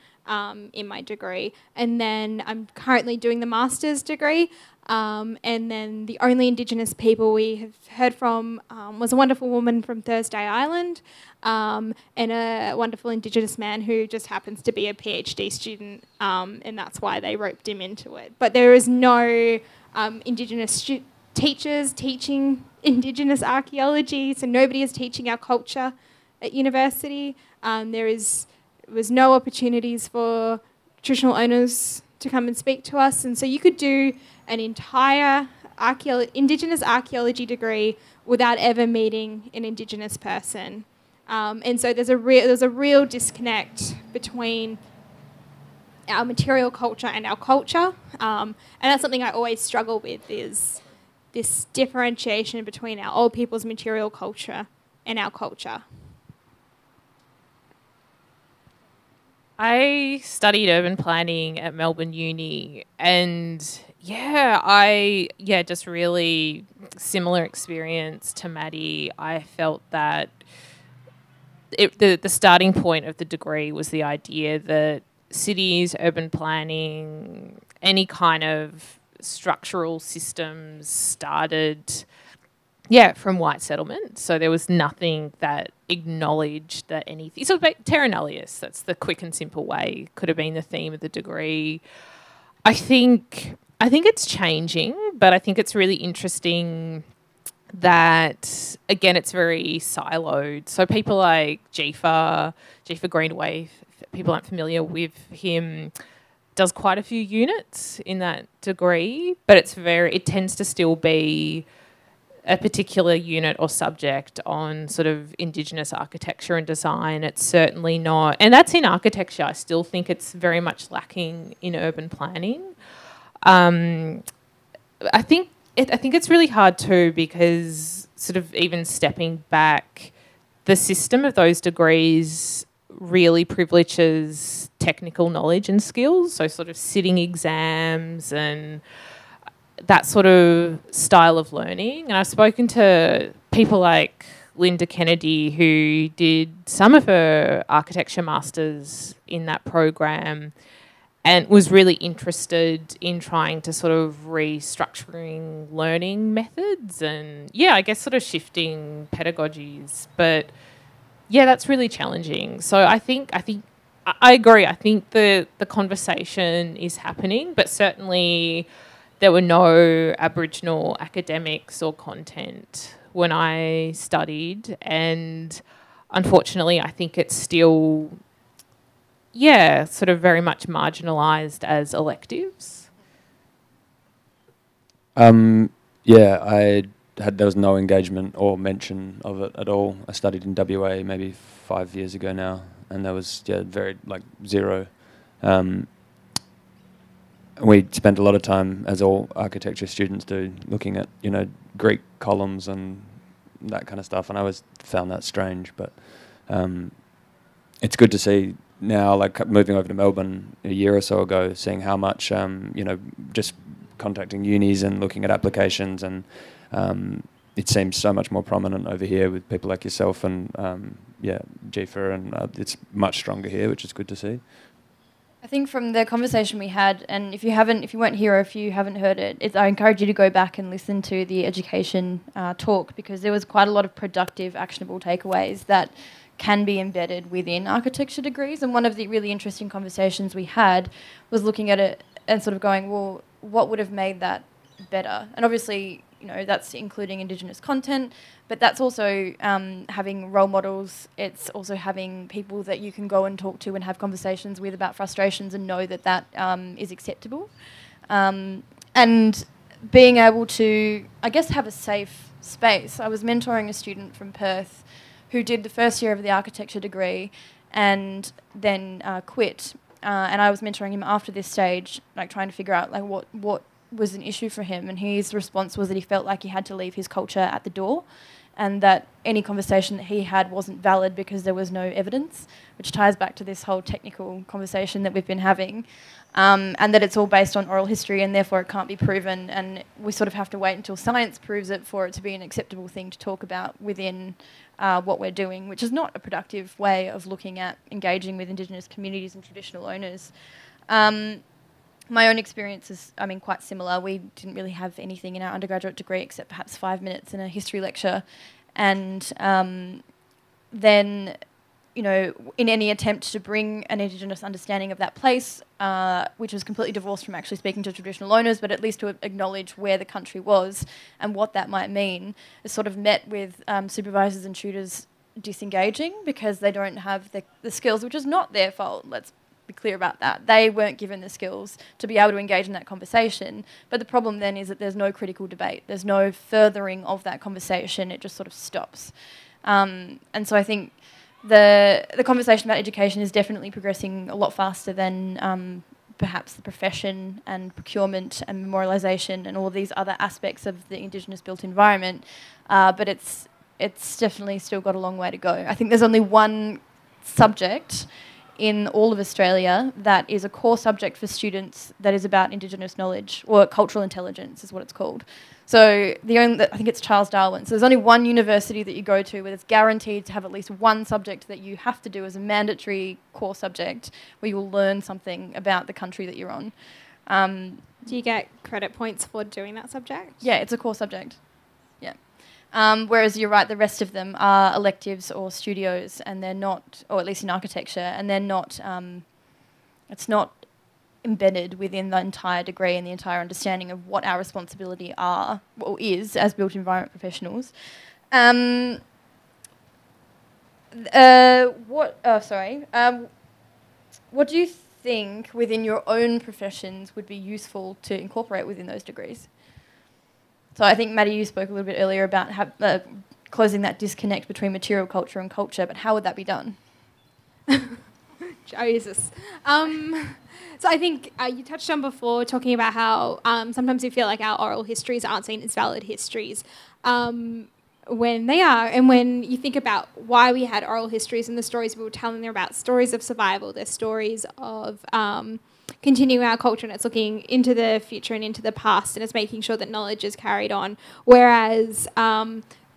in my degree. And then I'm currently doing the master's degree, and then the only Indigenous people we have heard from was a wonderful woman from Thursday Island, and a wonderful Indigenous man who just happens to be a PhD student, and that's why they roped him into it. But there is no Indigenous teachers teaching Indigenous archaeology, so nobody is teaching our culture at university. There was no opportunities for traditional owners to come and speak to us, and so you could do an entire Indigenous archaeology degree without ever meeting an Indigenous person, and so there's a real disconnect between our material culture and our culture, and that's something I always struggle with, is this differentiation between our old people's material culture and our culture. I studied urban planning at Melbourne Uni, and just really similar experience to Maddie. I felt that the starting point of the degree was the idea that cities, urban planning, any kind of structural systems started, from white settlement. So there was nothing that acknowledged that anything. So terra nullius, that's the quick and simple way, could have been the theme of the degree. I think it's changing, but I think it's really interesting that, again, it's very siloed. So people like Jifa Greenaway, if people aren't familiar with him, does quite a few units in that degree, but it tends to still be a particular unit or subject on sort of Indigenous architecture and design. It's certainly not, and that's in architecture. I still think it's very much lacking in urban planning. I think it's really hard too, because sort of even stepping back, the system of those degrees really privileges technical knowledge and skills, so sort of sitting exams and that sort of style of learning. And I've spoken to people like Linda Kennedy, who did some of her architecture masters in that program, and was really interested in trying to sort of restructuring learning methods and, I guess sort of shifting pedagogies. But, that's really challenging. So I think I agree. I think the conversation is happening, but certainly there were no Aboriginal academics or content when I studied. And unfortunately, I think it's still... sort of very much marginalised as electives. There was no engagement or mention of it at all. I studied in WA maybe 5 years ago now, and there was very zero. We spent a lot of time, as all architecture students do, looking at Greek columns and that kind of stuff, and I always found that strange. But it's good to see. Now, moving over to Melbourne a year or so ago, seeing how much, just contacting unis and looking at applications, and it seems so much more prominent over here with people like yourself and, Jifa, and it's much stronger here, which is good to see. I think from the conversation we had, and if you weren't here or if you haven't heard it, I encourage you to go back and listen to the education talk, because there was quite a lot of productive, actionable takeaways that can be embedded within architecture degrees. And one of the really interesting conversations we had was looking at it and sort of going, well, what would have made that better? And obviously, that's including Indigenous content, but that's also having role models. It's also having people that you can go and talk to and have conversations with about frustrations and know that is acceptable. And being able to, I guess, have a safe space. I was mentoring a student from Perth who did the first year of the architecture degree and then quit. And I was mentoring him after this stage, trying to figure out what was an issue for him. And his response was that he felt like he had to leave his culture at the door, and that any conversation that he had wasn't valid because there was no evidence, which ties back to this whole technical conversation that we've been having, and that it's all based on oral history and therefore it can't be proven. And we sort of have to wait until science proves it for it to be an acceptable thing to talk about within what we're doing, which is not a productive way of looking at engaging with Indigenous communities and traditional owners. My own experience is, quite similar. We didn't really have anything in our undergraduate degree except perhaps 5 minutes in a history lecture. And then, in any attempt to bring an Indigenous understanding of that place, which was completely divorced from actually speaking to traditional owners, but at least to acknowledge where the country was and what that might mean, is sort of met with supervisors and tutors disengaging because they don't have the skills, which is not their fault. Let's be clear about that. They weren't given the skills to be able to engage in that conversation. But the problem then is that there's no critical debate. There's no furthering of that conversation. It just sort of stops. And so I think the conversation about education is definitely progressing a lot faster than perhaps the profession and procurement and memorialisation and all these other aspects of the Indigenous built environment. But it's definitely still got a long way to go. I think there's only one subject in all of Australia that is a core subject for students that is about Indigenous knowledge, or cultural intelligence is what it's called. So I think it's Charles Darwin. So there's only one university that you go to where it's guaranteed to have at least one subject that you have to do as a mandatory core subject where you'll learn something about the country that you're on. Do you get credit points for doing that subject? Yeah, it's a core subject. Yeah. Whereas you're right, the rest of them are electives or studios, and they're not, or at least in architecture, and they're not, it's not embedded within the entire degree and the entire understanding of what our responsibility are, or is, as built environment professionals. What do you think within your own professions would be useful to incorporate within those degrees? So I think, Maddie, you spoke a little bit earlier about closing that disconnect between material culture and culture, but how would that be done? Jesus. So I think you touched on before talking about how sometimes we feel like our oral histories aren't seen as valid histories when they are. And when you think about why we had oral histories and the stories we were telling, they're about stories of survival. They're stories of continuing our culture, and it's looking into the future and into the past, and it's making sure that knowledge is carried on. Whereas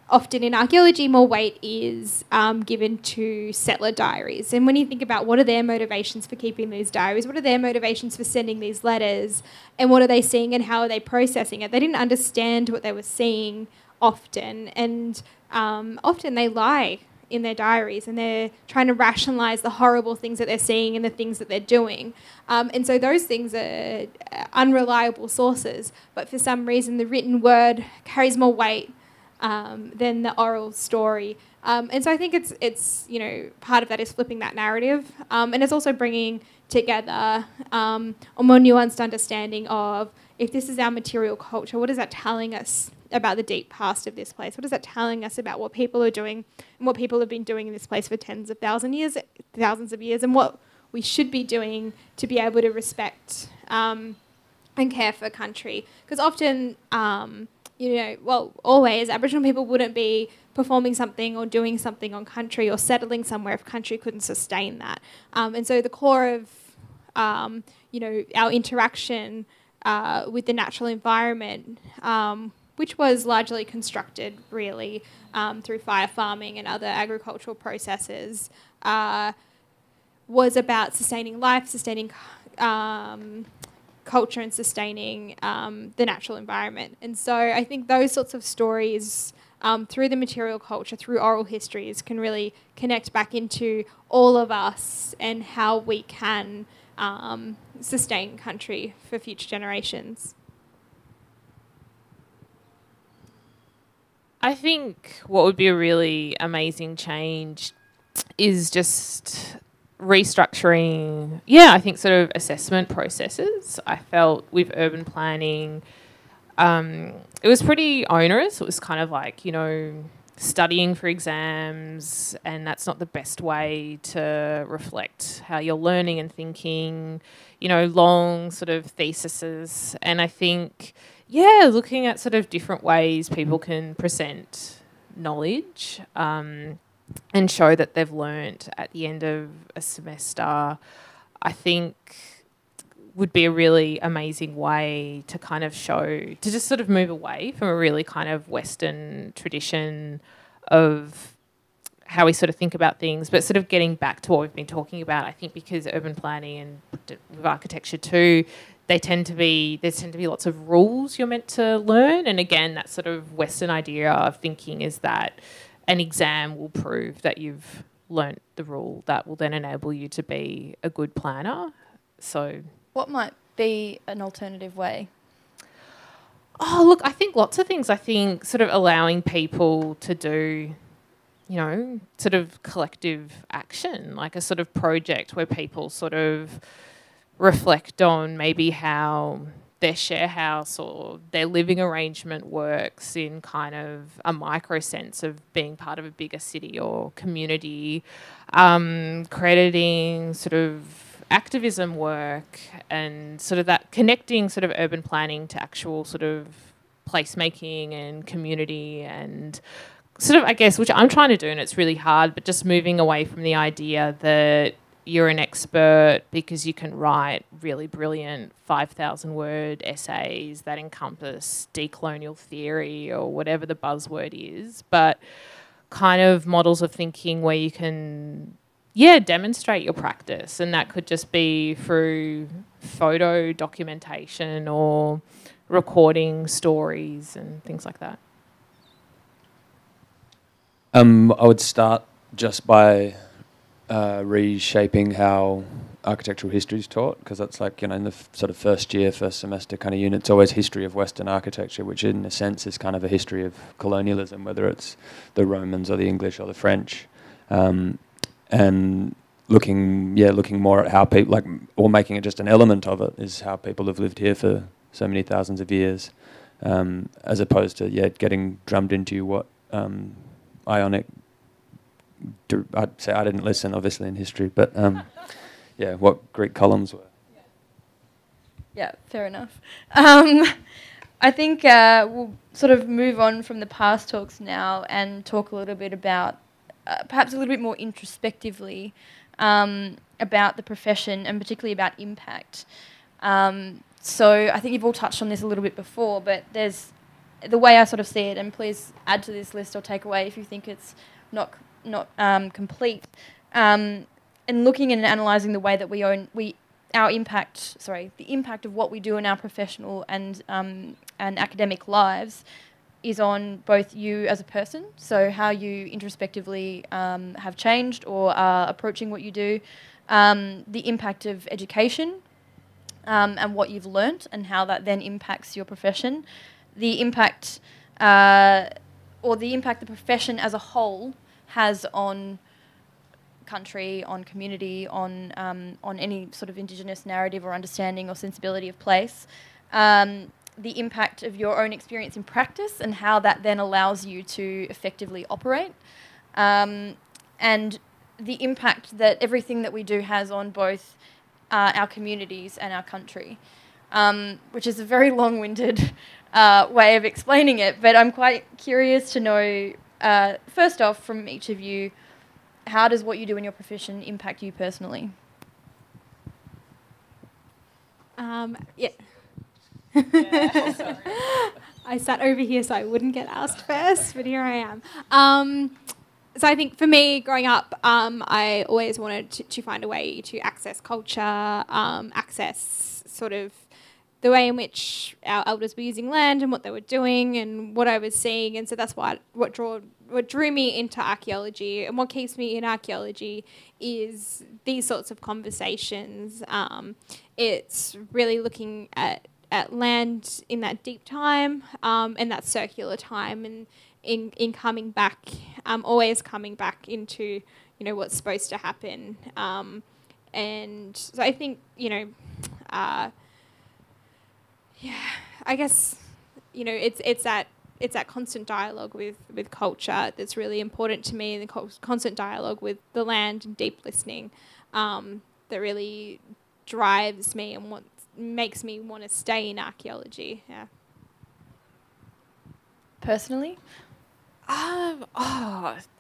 often in archaeology, more weight is given to settler diaries. And when you think about what are their motivations for keeping these diaries, what are their motivations for sending these letters, and what are they seeing and how are they processing it? They didn't understand what they were seeing often, and often they lie in their diaries, and they're trying to rationalise the horrible things that they're seeing and the things that they're doing. And so those things are unreliable sources, but for some reason the written word carries more weight than the oral story. And so I think it's you know, part of that is flipping that narrative, and it's also bringing together a more nuanced understanding of, if this is our material culture, what is that telling us about the deep past of this place? What is that telling us about what people are doing and what people have been doing in this place for thousands of years, and what we should be doing to be able to respect and care for country? Because often, always, Aboriginal people wouldn't be performing something or doing something on country or settling somewhere if country couldn't sustain that. And so the core of, our interaction with the natural environment, which was largely constructed really through fire farming and other agricultural processes, was about sustaining life, sustaining culture, and sustaining the natural environment. And so I think those sorts of stories through the material culture, through oral histories, can really connect back into all of us and how we can sustain country for future generations. I think what would be a really amazing change is just restructuring, I think sort of assessment processes. I felt with urban planning, it was pretty onerous. It was kind of like, studying for exams, and that's not the best way to reflect how you're learning and thinking, long sort of theses. And I think looking at sort of different ways people can present knowledge and show that they've learnt at the end of a semester, I think would be a really amazing way to kind of show, to just sort of move away from a really kind of Western tradition of how we sort of think about things, but sort of getting back to what we've been talking about. I think because urban planning and with architecture too, there tend to be lots of rules you're meant to learn. And again, that sort of Western idea of thinking is that an exam will prove that you've learnt the rule that will then enable you to be a good planner. So what might be an alternative way? Oh, look, I think lots of things. I think sort of allowing people to do, sort of collective action, like a sort of project where people sort of reflect on maybe how their share house or their living arrangement works in kind of a micro sense of being part of a bigger city or community, crediting sort of activism work and sort of that connecting sort of urban planning to actual sort of placemaking and community and sort of, I guess, which I'm trying to do and it's really hard, but just moving away from the idea that you're an expert because you can write really brilliant 5,000-word essays that encompass decolonial theory or whatever the buzzword is, but kind of models of thinking where you can, demonstrate your practice. And that could just be through photo documentation or recording stories and things like that. I would start just by reshaping how architectural history is taught, because that's like, in the first semester kind of unit, it's always history of Western architecture, which in a sense is kind of a history of colonialism, whether it's the Romans or the English or the French, and looking more at how people, or making it just an element of it, is how people have lived here for so many thousands of years, as opposed to, getting drummed into what Ionic, I'd say I didn't listen, obviously, in history, but what Greek columns were. Yeah, fair enough. I think we'll sort of move on from the past talks now and talk a little bit about, perhaps a little bit more introspectively, about the profession and particularly about impact. So I think you've all touched on this a little bit before, but there's the way I sort of see it, and please add to this list or take away if you think it's not complete, and looking and analysing the way that the impact of what we do in our professional and academic lives is on both you as a person, so how you introspectively have changed or are approaching what you do, the impact of education and what you've learnt and how that then impacts your profession, the impact the profession as a whole has on country, on community, on any sort of Indigenous narrative or understanding or sensibility of place, the impact of your own experience in practice and how that then allows you to effectively operate, and the impact that everything that we do has on both our communities and our country, which is a very long-winded way of explaining it, but I'm quite curious to know, first off, from each of you, how does what you do in your profession impact you personally? I sat over here so I wouldn't get asked first, but here I am. So I think for me, growing up, I always wanted to find a way to access culture, access sort of the way in which our elders were using land and what they were doing and what I was seeing. And so that's what drew me into archaeology, and what keeps me in archaeology is these sorts of conversations. It's really looking at land in that deep time, and that circular time, and in coming back, always coming back into, what's supposed to happen. And so I think, I guess, it's that constant dialogue with culture that's really important to me, and the constant dialogue with the land and deep listening that really drives me and what makes me want to stay in archaeology. Yeah. Personally,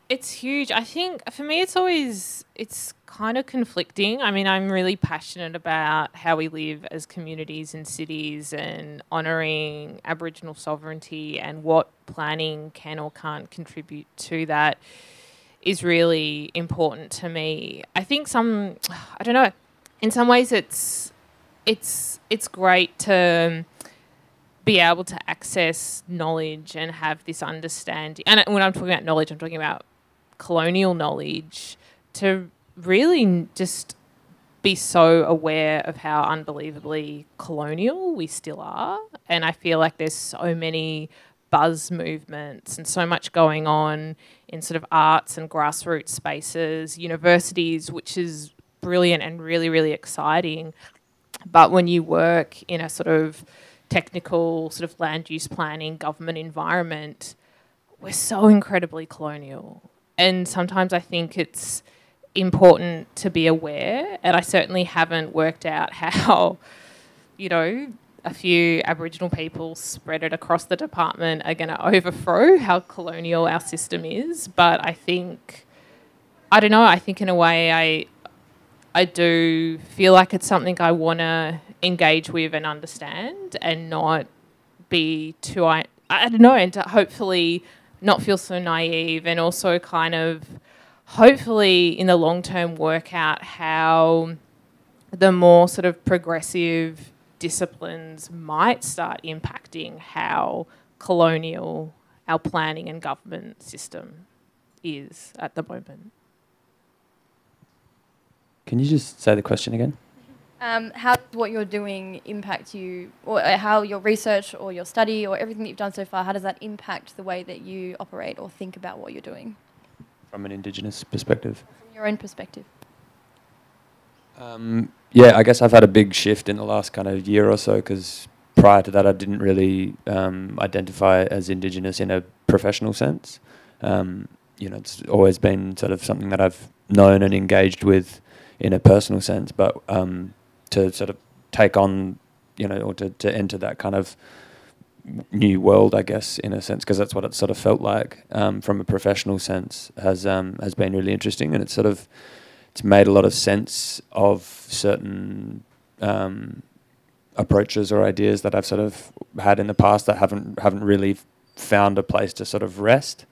it's huge. I think for me, it's kind of conflicting. I mean, I'm really passionate about how we live as communities and cities and honouring Aboriginal sovereignty, and what planning can or can't contribute to that is really important to me. I think in some ways it's great to be able to access knowledge and have this understanding. And when I'm talking about knowledge, I'm talking about colonial knowledge, to really just be so aware of how unbelievably colonial we still are. And I feel like there's so many buzz movements and so much going on in sort of arts and grassroots spaces, universities, which is brilliant and really, really exciting. But when you work in a sort of technical sort of land use planning, government environment, we're so incredibly colonial. And sometimes I think it's important to be aware, and I certainly haven't worked out how, a few Aboriginal people spread it across the department are going to overthrow how colonial our system is. But I think in a way I do feel like it's something I want to engage with and understand and not be too, I don't know, and to hopefully not feel so naive, and also kind of hopefully in the long term work out how the more sort of progressive disciplines might start impacting how colonial our planning and government system is at the moment. Can you just say the question again? How does what you're doing impact you, or how your research or your study or everything that you've done so far, how does that impact the way that you operate or think about what you're doing? From an Indigenous perspective? From your own perspective. Yeah, I guess I've had a big shift in the last kind of year or so, because prior to that I didn't really identify as Indigenous in a professional sense. You know, it's always been sort of something that I've known and engaged with in a personal sense, but to sort of take on, you know, or to enter that kind of new world, I guess, in a sense, because that's what it sort of felt like from a professional sense, has been really interesting, and it's sort of, it's made a lot of sense of certain approaches or ideas that I've sort of had in the past that haven't really found a place to sort of rest.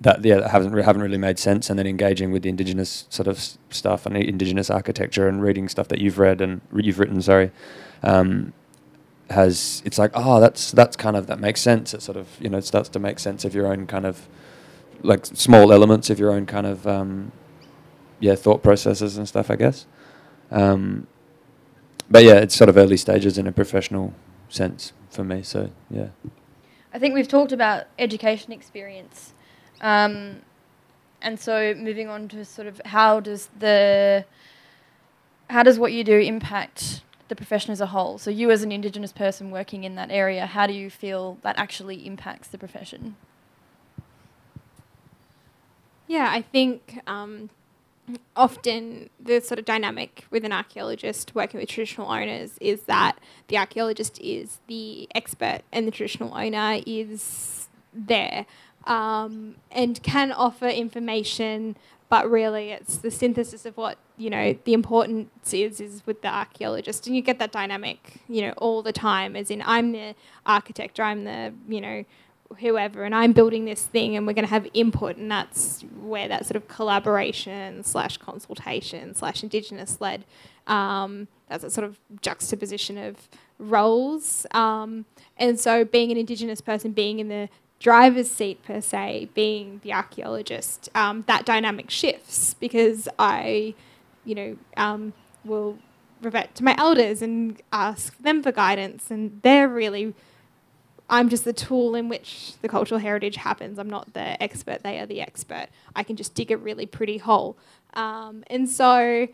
That haven't really made sense, and then engaging with the Indigenous sort of stuff and the Indigenous architecture and reading stuff that you've read and you've written, has, it's like, oh, that's kind of, that makes sense. It sort of, you know, it starts to make sense of your own kind of like small elements of your own kind of thought processes and stuff, I guess. But yeah, it's sort of early stages in a professional sense for me. So yeah, I think we've talked about education experience. And so moving on to sort of how does what you do impact the profession as a whole? So you as an Indigenous person working in that area, how do you feel that actually impacts the profession? Yeah, I think often the sort of dynamic with an archaeologist working with traditional owners is that the archaeologist is the expert and the traditional owner is there. And can offer information, but really it's the synthesis of what, you know, the importance is with the archaeologist. And you get that dynamic, you know, all the time, as in I'm the architect, I'm the, you know, whoever, and I'm building this thing and we're going to have input, and that's where that sort of collaboration / consultation / Indigenous led, that's a sort of juxtaposition of roles. And so being an Indigenous person, being in the driver's seat per se, being the archaeologist, that dynamic shifts, because I, you know, will revert to my elders and ask them for guidance, and they're really, I'm just the tool in which the cultural heritage happens. I'm not the expert, they are the expert. I can just dig a really pretty hole. And so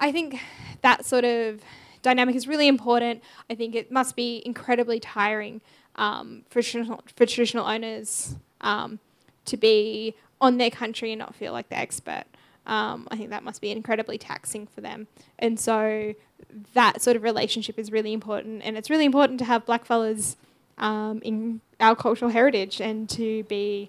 I think that sort of dynamic is really important. I think it must be incredibly tiring for traditional owners to be on their country and not feel like the expert. I think that must be incredibly taxing for them. And so that sort of relationship is really important, and it's really important to have blackfellas in our cultural heritage, and to be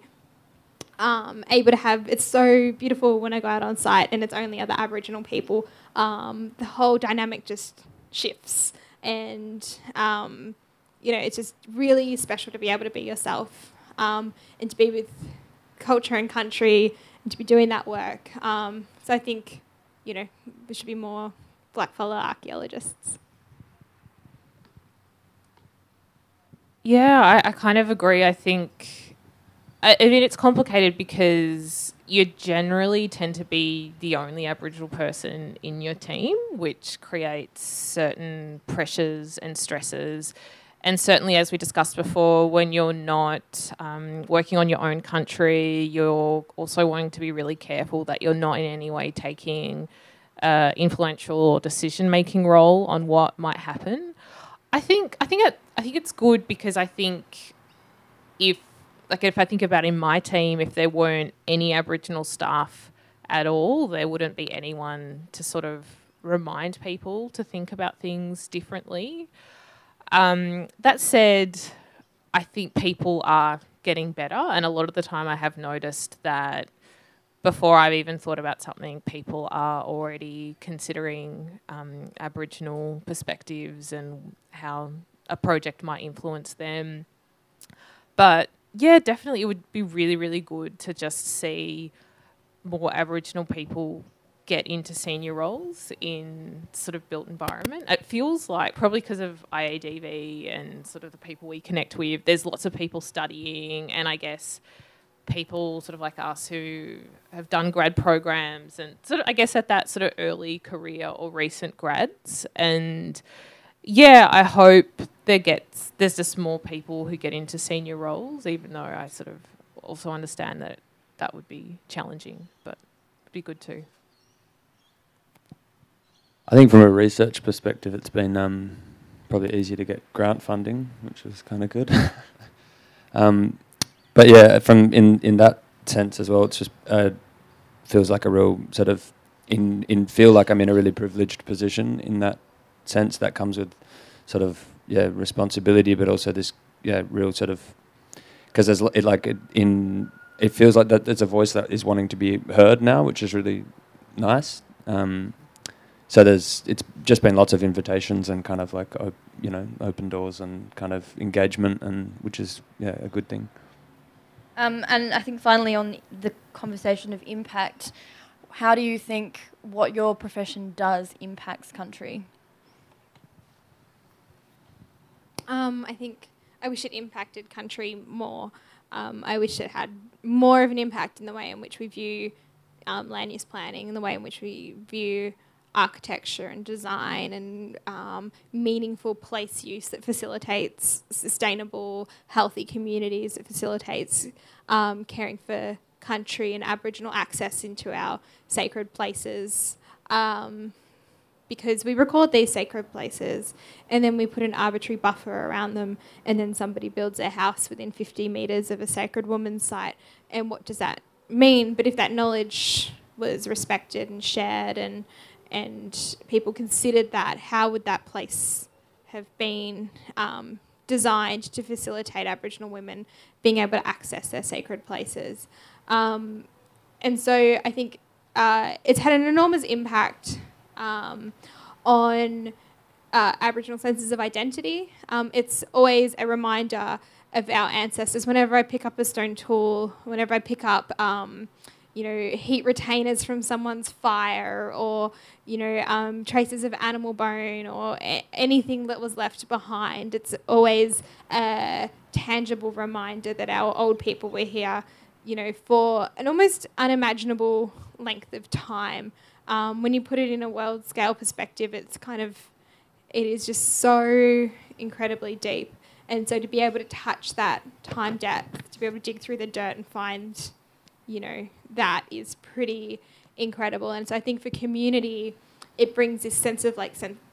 able to have, it's so beautiful when I go out on site and it's only other Aboriginal people. The whole dynamic just shifts, and you know, it's just really special to be able to be yourself, and to be with culture and country, and to be doing that work. So I think, you know, there should be more blackfella archaeologists. Yeah, I kind of agree. I think, I mean, it's complicated because you generally tend to be the only Aboriginal person in your team, which creates certain pressures and stresses. And certainly, as we discussed before, when you're not working on your own country, you're also wanting to be really careful that you're not in any way taking influential or decision-making role on what might happen. I think it's good, because I think if I think about in my team, if there weren't any Aboriginal staff at all, there wouldn't be anyone to sort of remind people to think about things differently. That said, I think people are getting better, and a lot of the time I have noticed that before I've even thought about something, people are already considering Aboriginal perspectives and how a project might influence them. But yeah, definitely it would be really, really good to just see more Aboriginal people get into senior roles in sort of built environment. It feels like, probably because of IADV and sort of the people we connect with, there's lots of people studying, and I guess people sort of like us who have done grad programs and sort of, I guess, at that sort of early career or recent grads. And yeah, I hope there's just more people who get into senior roles, even though I sort of also understand that that would be challenging, but it'd be good too. I think from a research perspective, it's been probably easier to get grant funding, which is kind of good. But yeah, from in that sense as well, it's just feels like a real sort of feel like I'm in a really privileged position in that sense. That comes with sort of responsibility, but also this real sort of, because there's it feels like that there's a voice that is wanting to be heard now, which is really nice. So it's just been lots of invitations and kind of like open doors and kind of engagement, and which is a good thing. And I think finally on the conversation of impact, how do you think what your profession does impacts country? I think I wish it impacted country more. I wish it had more of an impact in the way in which we view land use planning and the way in which we view architecture and design and meaningful place use that facilitates sustainable, healthy communities, that facilitates caring for country and Aboriginal access into our sacred places, because we record these sacred places and then we put an arbitrary buffer around them, and then somebody builds a house within 50 metres of a sacred woman's site. And what does that mean? But if that knowledge was respected and shared and people considered that, how would that place have been designed to facilitate Aboriginal women being able to access their sacred places? And so I think it's had an enormous impact on Aboriginal senses of identity. It's always a reminder of our ancestors. Whenever I pick up a stone tool, whenever I pick up heat retainers from someone's fire, or, traces of animal bone, or anything that was left behind. It's always a tangible reminder that our old people were here, for an almost unimaginable length of time. When you put it in a world scale perspective, it is just so incredibly deep. And so to be able to touch that time depth, to be able to dig through the dirt and find, that is pretty incredible. And so I think for community, it brings this sense of validation.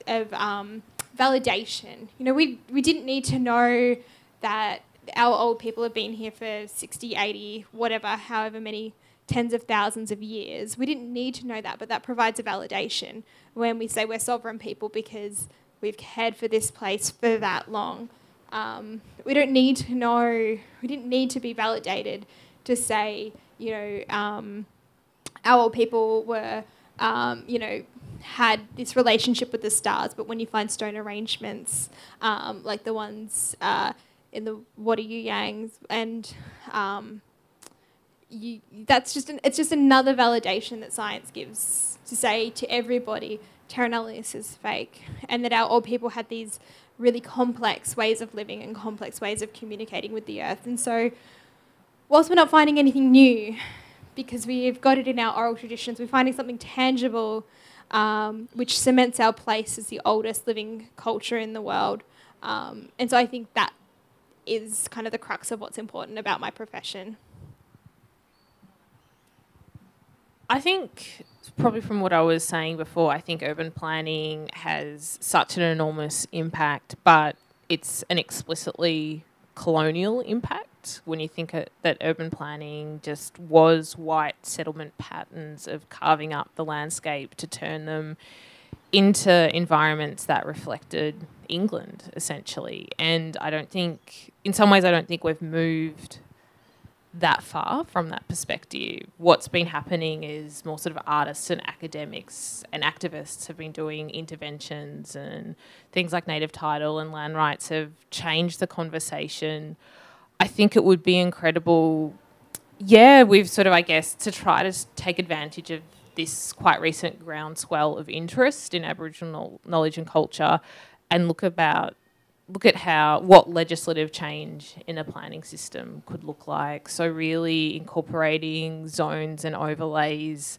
We didn't need to know that our old people have been here for 60, 80, whatever, however many tens of thousands of years. We didn't need to know that, but that provides a validation when we say we're sovereign people because we've cared for this place for that long. We don't need to know, we didn't need to be validated to say, our old people were, had this relationship with the stars. But when you find stone arrangements, like the ones in the Wadi Yuyangs, and it's just another validation that science gives to say to everybody, Terra Nullius is fake, and that our old people had these really complex ways of living and complex ways of communicating with the earth. And so, whilst we're not finding anything new, because we've got it in our oral traditions, we're finding something tangible, which cements our place as the oldest living culture in the world. And so I think that is kind of the crux of what's important about my profession. I think, probably from what I was saying before, I think urban planning has such an enormous impact, but it's an explicitly colonial impact. When you think that urban planning just was white settlement patterns of carving up the landscape to turn them into environments that reflected England, essentially. And I don't think, in some ways, we've moved that far from that perspective. What's been happening is more sort of artists and academics and activists have been doing interventions, and things like native title and land rights have changed the conversation. I think it would be incredible, we've sort of, I guess, to try to take advantage of this quite recent groundswell of interest in Aboriginal knowledge and culture, and look at what legislative change in a planning system could look like. So really incorporating zones and overlays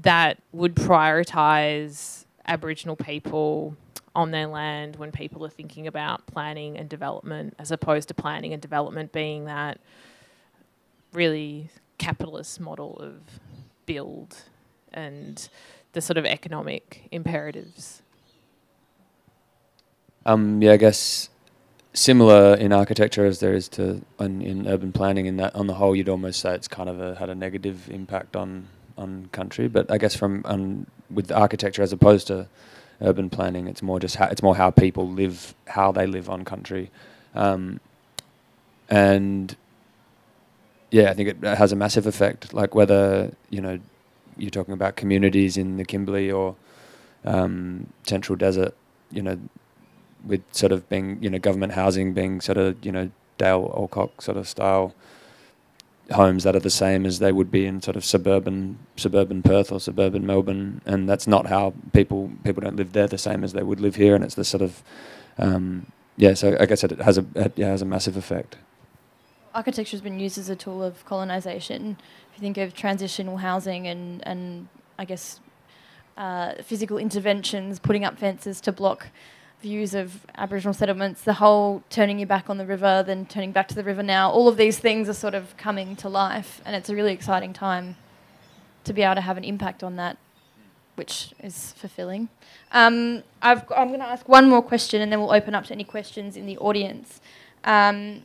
that would prioritise Aboriginal people on their land when people are thinking about planning and development, as opposed to planning and development being that really capitalist model of build and the sort of economic imperatives. I guess similar in architecture as there is to in urban planning, in that on the whole you'd almost say it's kind of had a negative impact on country. But I guess with architecture as opposed to urban planning, it's more just how people live, how they live on country, and I think it has a massive effect. Like whether you're talking about communities in the Kimberley or Central Desert, with sort of being, government housing being sort of, Dale Alcock sort of style homes that are the same as they would be in sort of suburban Perth or suburban Melbourne, and that's not how people don't live there the same as they would live here, and it's the sort of So I guess it has a massive effect. Architecture has been used as a tool of colonisation. If you think of transitional housing and I guess physical interventions, putting up fences to block views of Aboriginal settlements, the whole turning your back on the river, then turning back to the river now, all of these things are sort of coming to life, and it's a really exciting time to be able to have an impact on that, which is fulfilling. I'm going to ask one more question and then we'll open up to any questions in the audience. A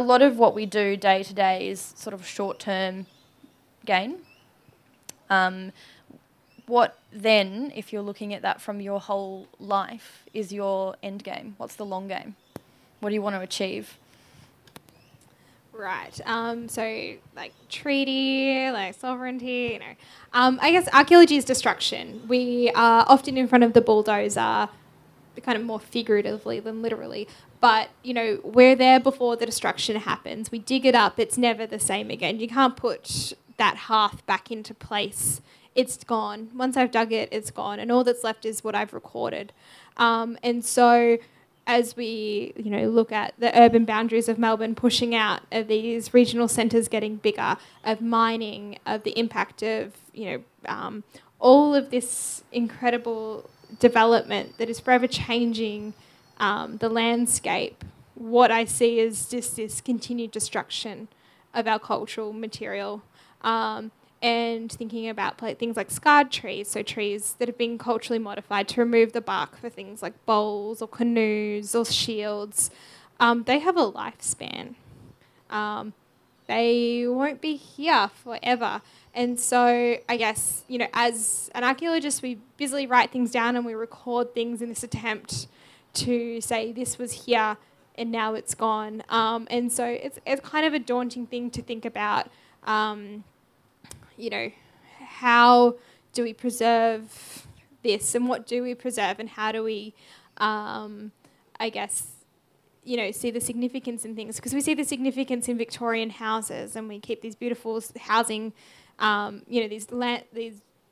lot of what we do day to day is sort of short-term gain. What then, if you're looking at that from your whole life, is your end game? What's the long game? What do you want to achieve? Right. So, like treaty, like sovereignty, I guess archaeology is destruction. We are often in front of the bulldozer, kind of more figuratively than literally. But, we're there before the destruction happens. We dig it up. It's never the same again. You can't put that hearth back into place. It's gone. Once I've dug it, it's gone. And all that's left is what I've recorded. And so as we, look at the urban boundaries of Melbourne pushing out, of these regional centres getting bigger, of mining, of the impact of, all of this incredible development that is forever changing the landscape, what I see is just this continued destruction of our cultural material. And thinking about things like scarred trees, so trees that have been culturally modified to remove the bark for things like bowls or canoes or shields, they have a lifespan. They won't be here forever. And so I guess, as an archaeologist, we busily write things down and we record things in this attempt to say this was here and now it's gone. And so it's kind of a daunting thing to think about, how do we preserve this, and what do we preserve, and how do we, see the significance in things? Because we see the significance in Victorian houses, and we keep these beautiful housing, these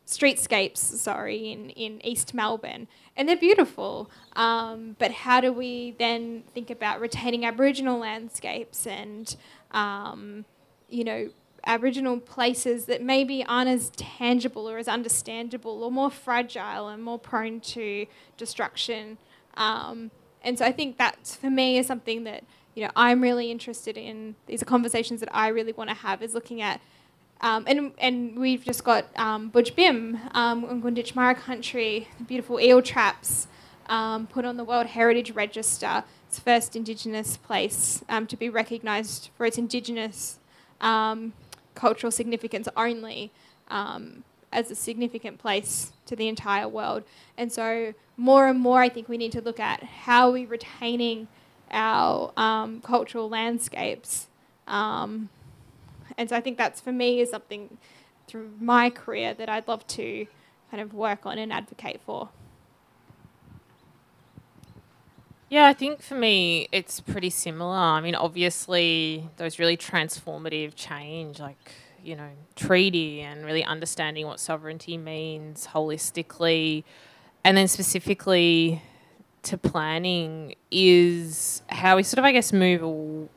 streetscapes, in East Melbourne, and they're beautiful. But how do we then think about retaining Aboriginal landscapes and, Aboriginal places that maybe aren't as tangible or as understandable or more fragile and more prone to destruction. And so I think that, for me, is something that, I'm really interested in. These are conversations that I really want to have, is looking at, and we've just got Budge Bim on Gunditjmara country, the beautiful eel traps put on the World Heritage Register, its first Indigenous place to be recognised for its Indigenous cultural significance only, as a significant place to the entire world. And so more and more I think we need to look at how are we retaining our cultural landscapes And so I think that's, for me, is something through my career that I'd love to kind of work on and advocate for. Yeah, I think for me, it's pretty similar. I mean, obviously, those really transformative change, like, you know, treaty and really understanding what sovereignty means holistically, and then specifically to planning, is how we sort of, I guess, move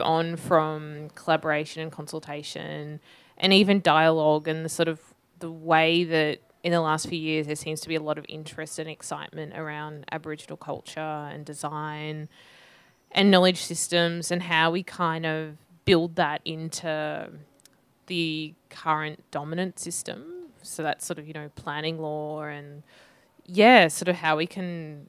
on from collaboration and consultation and even dialogue, and the sort of the way that in the last few years there seems to be a lot of interest and excitement around Aboriginal culture and design and knowledge systems, and how we kind of build that into the current dominant system. So that's sort of, you know, planning law and, yeah, sort of how we can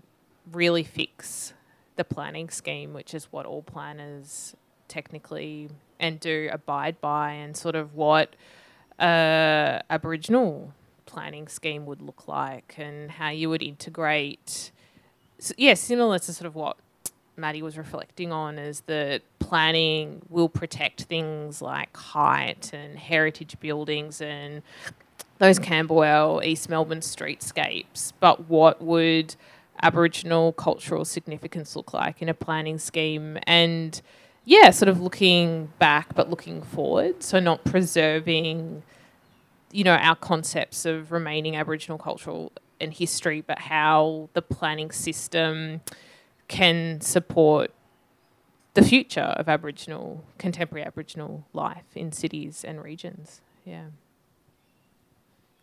really fix the planning scheme, which is what all planners technically and do abide by, and sort of what Aboriginal planning scheme would look like, and how you would integrate, similar to sort of what Maddie was reflecting on, is that planning will protect things like height and heritage buildings and those Camberwell, East Melbourne streetscapes, but what would Aboriginal cultural significance look like in a planning scheme? And yeah, sort of looking back but looking forward, so not preserving, you know, our concepts of remaining Aboriginal cultural and history, but how the planning system can support the future of Aboriginal, contemporary Aboriginal life in cities and regions. Yeah,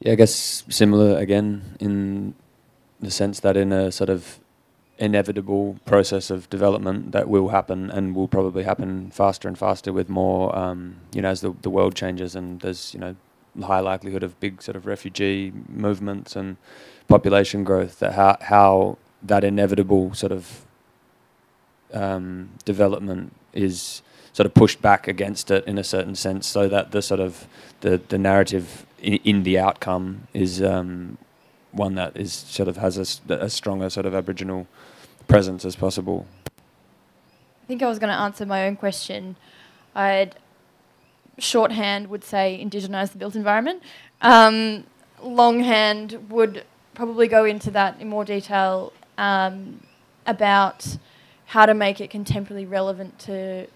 I guess similar again, in the sense that in a sort of inevitable process of development that will happen, and will probably happen faster and faster with more, as the world changes, and there's, you know, high likelihood of big sort of refugee movements and population growth, that how that inevitable sort of development is sort of pushed back against it in a certain sense, so that the sort of the narrative in the outcome is one that is sort of has a stronger sort of Aboriginal presence as possible. I think I was going to answer my own question. I'd shorthand would say indigenise the built environment. Longhand would probably go into that in more detail about how to make it contemporarily relevant to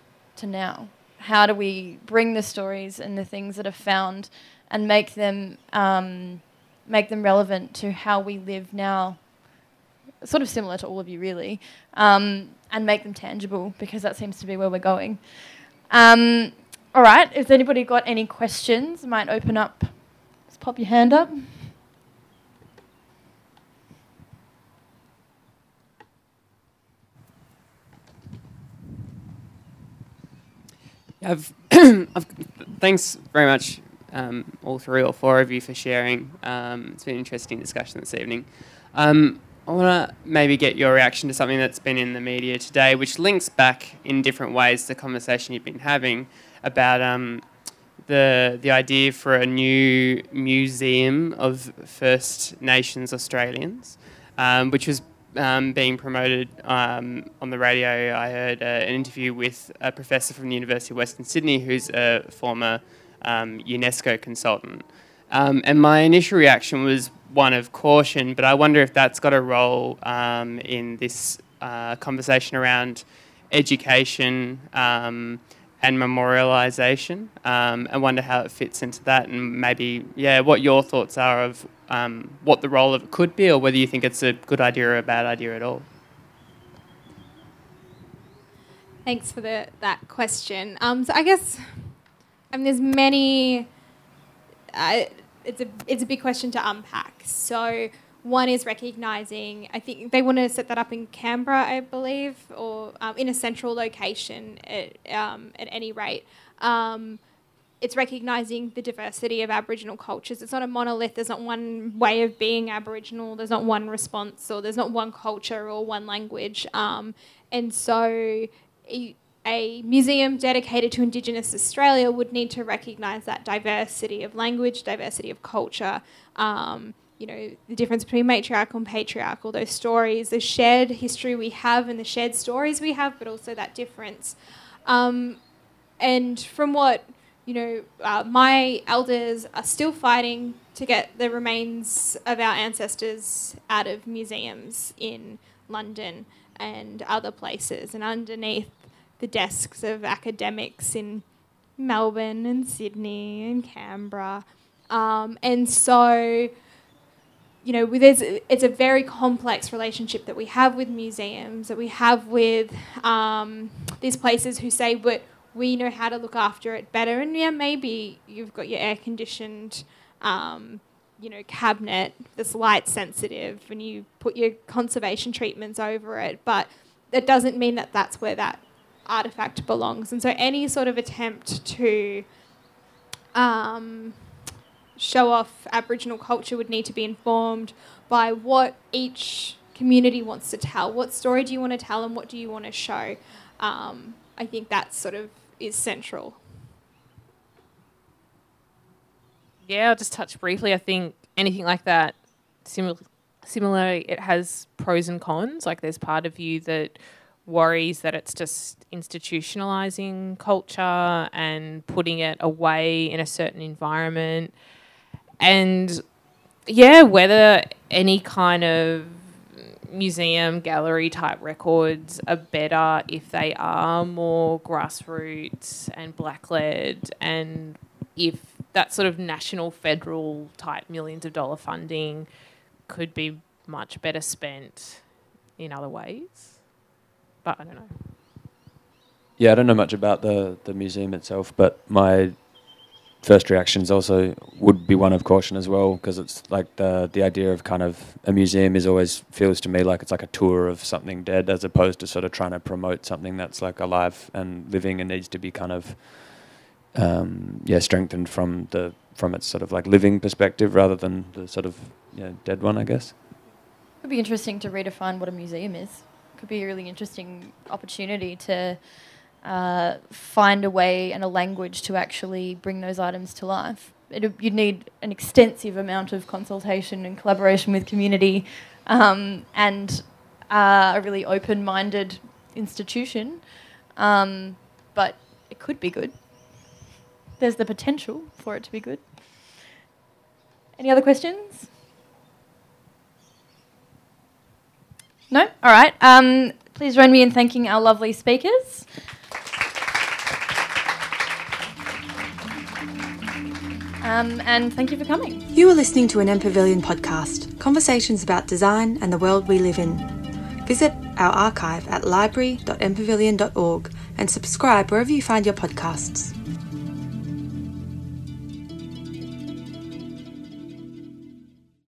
now. How do we bring the stories and the things that are found and make them relevant to how we live now, sort of similar to all of you really, and make them tangible, because that seems to be where we're going. All right, has anybody got any questions? Might open up, just pop your hand up. Thanks very much. All three or four of you for sharing. It's been an interesting discussion this evening. I want to maybe get your reaction to something that's been in the media today, which links back in different ways to the conversation you've been having about the idea for a new museum of First Nations Australians, which was being promoted on the radio. I heard an interview with a professor from the University of Western Sydney who's a former UNESCO consultant. And my initial reaction was one of caution, but I wonder if that's got a role in this conversation around education and memorialisation. I wonder how it fits into that, and maybe, what your thoughts are of what the role of it could be, or whether you think it's a good idea or a bad idea at all. Thanks for that question. So I guess, there's many. It's a big question to unpack. So one is recognising, I think they want to set that up in Canberra, I believe, or in a central location at any rate. It's recognising the diversity of Aboriginal cultures. It's not a monolith. There's not one way of being Aboriginal. There's not one response, or there's not one culture or one language. And so a museum dedicated to Indigenous Australia would need to recognise that diversity of language, diversity of culture, the difference between matriarchal and patriarchal, those stories, the shared history we have and the shared stories we have, but also that difference. And from what you know, my elders are still fighting to get the remains of our ancestors out of museums in London and other places, and underneath the desks of academics in Melbourne and Sydney and Canberra. And so, you know, it's a very complex relationship that we have with museums, that we have with these places who say, but we know how to look after it better. And, yeah, maybe you've got your air-conditioned, you know, cabinet that's light-sensitive and you put your conservation treatments over it, but that doesn't mean that that's where that artefact belongs. And so any sort of attempt to show off Aboriginal culture would need to be informed by what each community wants to tell. What story do you want to tell and what do you want to show? I think that sort of is central. Yeah, I'll just touch briefly. I think anything like that, similarly, it has pros and cons. Like there's part of you that worries that it's just institutionalising culture and putting it away in a certain environment. And, yeah, whether any kind of museum, gallery type records are better if they are more grassroots and black-led, and if that sort of national federal type millions of dollar funding could be much better spent in other ways. But I don't know. Yeah, I don't know much about the museum itself, but my first reactions also would be one of caution as well, because it's like the idea of kind of a museum is always feels to me like it's like a tour of something dead, as opposed to sort of trying to promote something that's like alive and living and needs to be kind of strengthened from its sort of like living perspective rather than the sort of dead one, I guess. It'd be interesting to redefine what a museum is. Could be a really interesting opportunity to find a way and a language to actually bring those items to life. You'd need an extensive amount of consultation and collaboration with community and a really open-minded institution, but it could be good. There's the potential for it to be good. Any other questions? No? All right. Please join me in thanking our lovely speakers. And thank you for coming. You are listening to an M Pavilion podcast, conversations about design and the world we live in. Visit our archive at library.mpavilion.org and subscribe wherever you find your podcasts.